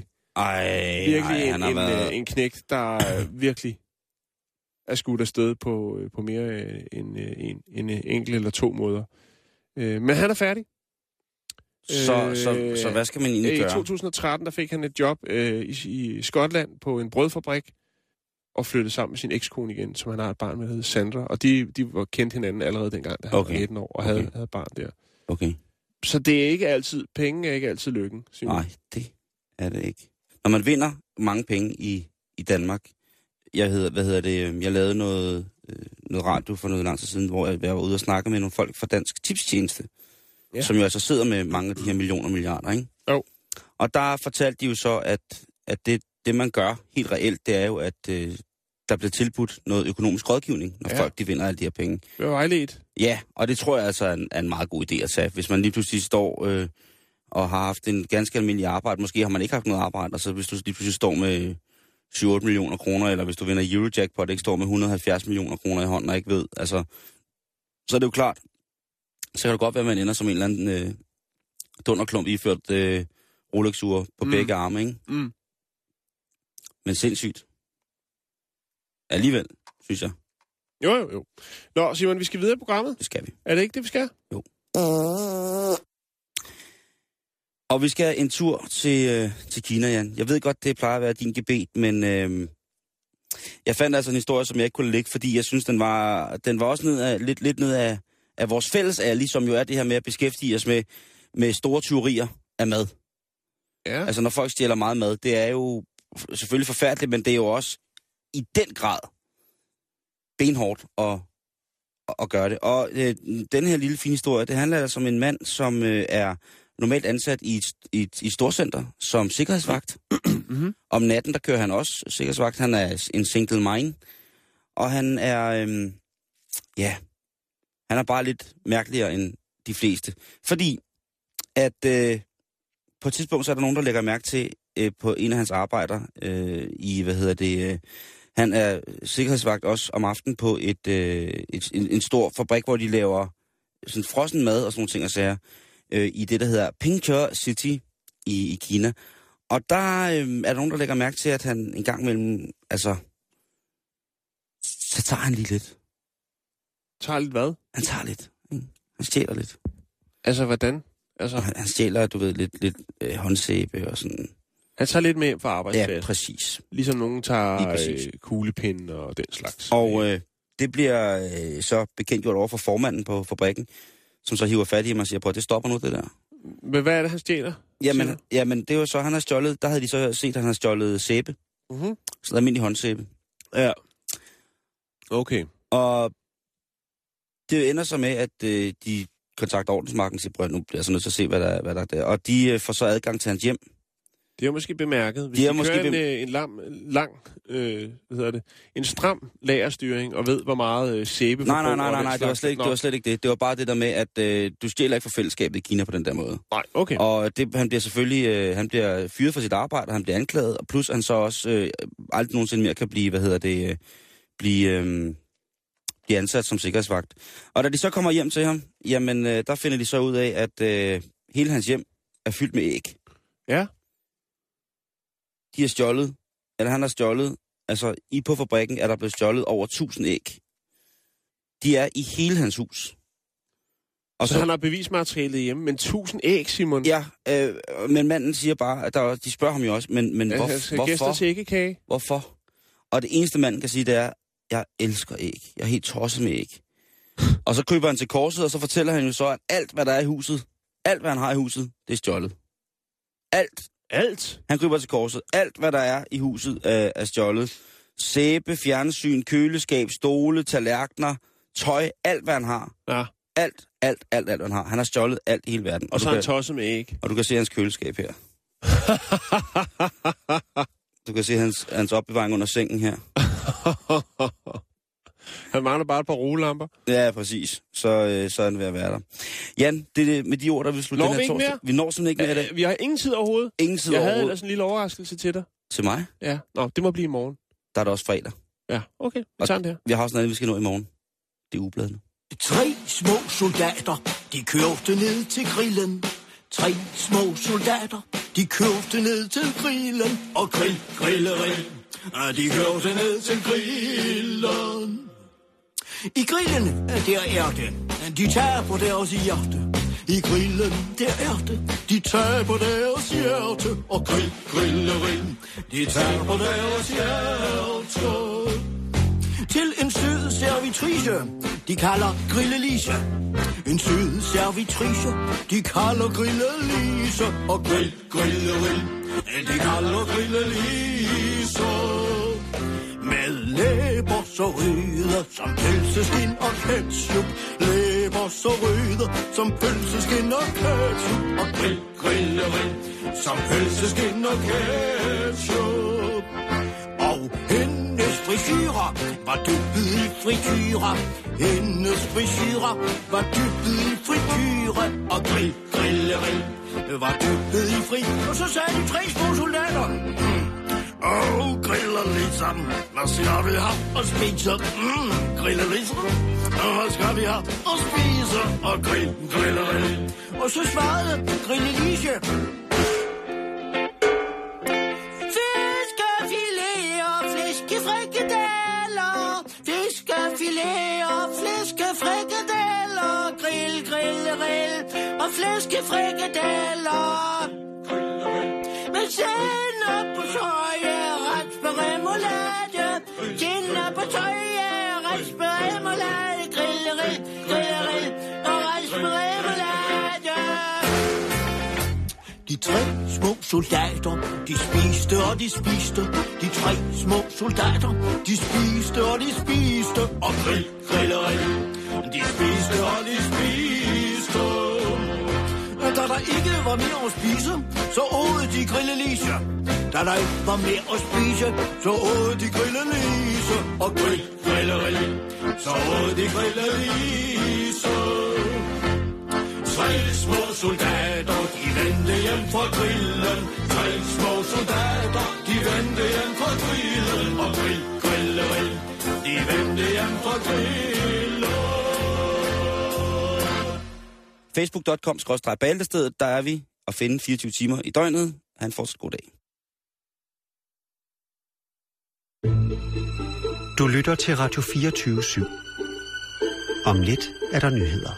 en knæk, der virkelig er skudt afsted på mere end en enkelt eller to måder. Men han er færdig. Så hvad skal man egentlig gøre? I 2013 der fik han et job i Skotland på en brødfabrik, og flyttede sammen med sin ekskone igen, som han har et barn med, der hedder Sandra. Og de var kendt hinanden allerede dengang, da han var 19 år, og havde barn der. Okay. Så det er ikke altid... Penge er ikke altid lykken, Simon. Nej, det er det ikke. Når man vinder mange penge i Danmark... Jeg lavede noget radio for noget lang tid siden, hvor jeg var ude og snakke med nogle folk fra Dansk Tipstjeneste, som jo altså sidder med mange af de her millioner og milliarder, ikke? Jo. Og der fortalte de jo så, at det man gør helt reelt, det er jo, at der bliver tilbudt noget økonomisk rådgivning, når folk de vinder alle de her penge. Det er vejledt. Ja, og det tror jeg altså er en meget god idé at tage. Hvis man lige pludselig står og har haft en ganske almindelig arbejde, måske har man ikke haft noget arbejde, og så hvis du lige pludselig står med 7-8 millioner kroner, eller hvis du vinder Eurojackpot, ikke står med 170 millioner kroner i hånden og ikke ved, altså, så er det jo klart. Så kan det godt være, at man ender som en eller anden dunderklump iført Rolex-ure på begge arme, ikke? Mm. Men sindssygt. Alligevel, synes jeg. Jo. Nå, Simon, vi skal videre i programmet. Det skal vi. Er det ikke det, vi skal? Jo. Og vi skal en tur til Kina, Jan. Jeg ved godt, det plejer at være din gebet, men jeg fandt altså en historie, som jeg ikke kunne lægge, fordi jeg synes, den var også lidt ned af vores fælles alley, som jo er det her med at beskæftige os med store tyverier af mad. Ja. Altså, når folk stjæler meget mad, det er jo... selvfølgelig forfærdeligt, men det er jo også i den grad benhårdt at gøre det. Og den her lille fine historie, det handler altså om en mand, som er normalt ansat i et storcenter som sikkerhedsvagt. Mm-hmm. Om natten, der kører han også sikkerhedsvagt. Han er en single mind. Og han er, han er bare lidt mærkeligere end de fleste. Fordi at på et tidspunkt, så er der nogen, der lægger mærke til, på en af hans arbejder han er sikkerhedsvagt også om aftenen på en stor fabrik, hvor de laver sådan frossen mad og sådan nogle ting og sager, i det, der hedder Pingchur City i Kina. Og der er der nogen, der lægger mærke til, at han en gang imellem, altså, så tager han lige lidt. Tager lidt hvad? Han tager lidt. Han stjæler lidt. Altså, hvordan? Altså... Han stjæler, du ved, lidt håndsæbe og sådan... Han tager lidt med hjem fra arbejdspladsen. Ja, præcis. Ligesom nogen tager kuglepind og den slags. Og det bliver så bekendtgjort over for formanden på fabrikken, som så hiver fat i mig og siger, prøv, det stopper nu, det der. Men hvad er det, han stjæler? Jamen det var så, han har stjålet... Der havde de så set, at han har stjålet sæbe. Mm-hmm. Sådan almindelig håndsæbe. Ja. Okay. Og det ender så med, at de kontakter ordensmagten og siger, prøv, nu bliver jeg så nødt til at se, hvad der er der. Og de får så adgang til hans hjem. Det er måske bemærket. Hvis de kører en stram lagerstyring og ved, hvor meget sæbe... Nej, det var slet ikke det. Det var bare det der med, at du stjæler ikke fra fællesskabet i Kina på den der måde. Nej, okay. Og han bliver selvfølgelig fyret for sit arbejde, og han bliver anklaget, og plus han så også aldrig nogensinde mere kan blive ansat som sikkerhedsvagt. Og da de så kommer hjem til ham, jamen der finder de så ud af, at hele hans hjem er fyldt med æg. Ja. På fabrikken er der blevet stjålet over 1000 æg. De er i hele hans hus. Og så han har bevismaterialet hjemme, men 1000 æg, Simon? Ja, men manden siger bare, at de spørger ham jo også, men hvorfor? Hvorfor? Og det eneste manden kan sige, det er, jeg elsker æg. Jeg er helt tosset med æg. Og så køber han til korset, og så fortæller han jo så, at alt, hvad der er i huset, alt, hvad han har i huset, det er stjålet. Alt? Han kryber til korset. Alt, hvad der er i huset, er stjålet. Sæbe, fjernsyn, køleskab, stole, tallerkener, tøj. Alt, hvad han har. Ja. Alt, hvad han har. Han har stjålet alt i hele verden. Og så er han tosset med æg. Og du kan se hans køleskab her. Du kan se hans opbevaring under sengen her. Han mangler bare et par rogelamper. Ja, præcis. Så er den ved at være der. Jan, det er med de ord, der vil slutte den her torsdag. Vi når simpelthen ikke mere af det. Vi har ingen tid overhovedet. Jeg havde ellers en lille overraskelse til dig. Til mig? Ja. Nå, det må blive i morgen. Der er det også fredag. Ja, okay. Vi tager den her. Vi har også noget, vi skal nå i morgen. Det er ugebladene. 3 små soldater, de kørte ned til grillen. 3 små soldater, de kørte ned til grillen. Og grillerin, de kørte ned til grillen. I grillen, der er det, de tager på deres hjerte. I grillen, der er det, de tager på deres hjerte. Og grillerin, de tager på deres hjerte. Til en sød servitrice, de kalder grillelise. En sød servitrice, de kalder grillelise. Og grillerin, de kalder grillelise. Med læber så røde som pølseskin og ketchup. Læber så røde som pølseskin og ketchup. Og grillerin som pølseskin og ketchup. Og hendes frisyrer var dyppet i frityre. Hendes frisyrer var dyppet i frityre. Og grillerin var dyppet i frityre. Og så sagde de 3 små soldater. Griller ligesom, hvad skal vi have og spise? Griller ligesom, hvad skal vi have og spise? Og grillerin. Og så svarede grillelise. Fiskefiléer, flæskefrikadeller. Fiskefiléer, flæskefrikadeller. Grill, grillerill og flæskefrikadeller. Med sennep på tøje, rets med remoulade. Sennep på tøje, rets med remoulade. Grillerin, grillerin og rets med remoulade. De 3 små soldater, de spiste og de spiste. De 3 små soldater, de spiste og de spiste. Og grillerin, de spiste og de spiste. Da der ikke var mere at spise, så åd de grillelise. Da der ikke var mere at spise, så åd de grillelise. Og grillerin, så åd de grillelise. 3 små soldater, de vendte hjem fra grillen. 3 små soldater, de vendte hjem fra grillen. Og grillerin, de vendte hjem fra grillen. Facebook.com/Bæltestedet, der er vi at finde 24 timer i døgnet. Han får så god dag. Du lytter til Radio 24/7. Om lidt er der nyheder.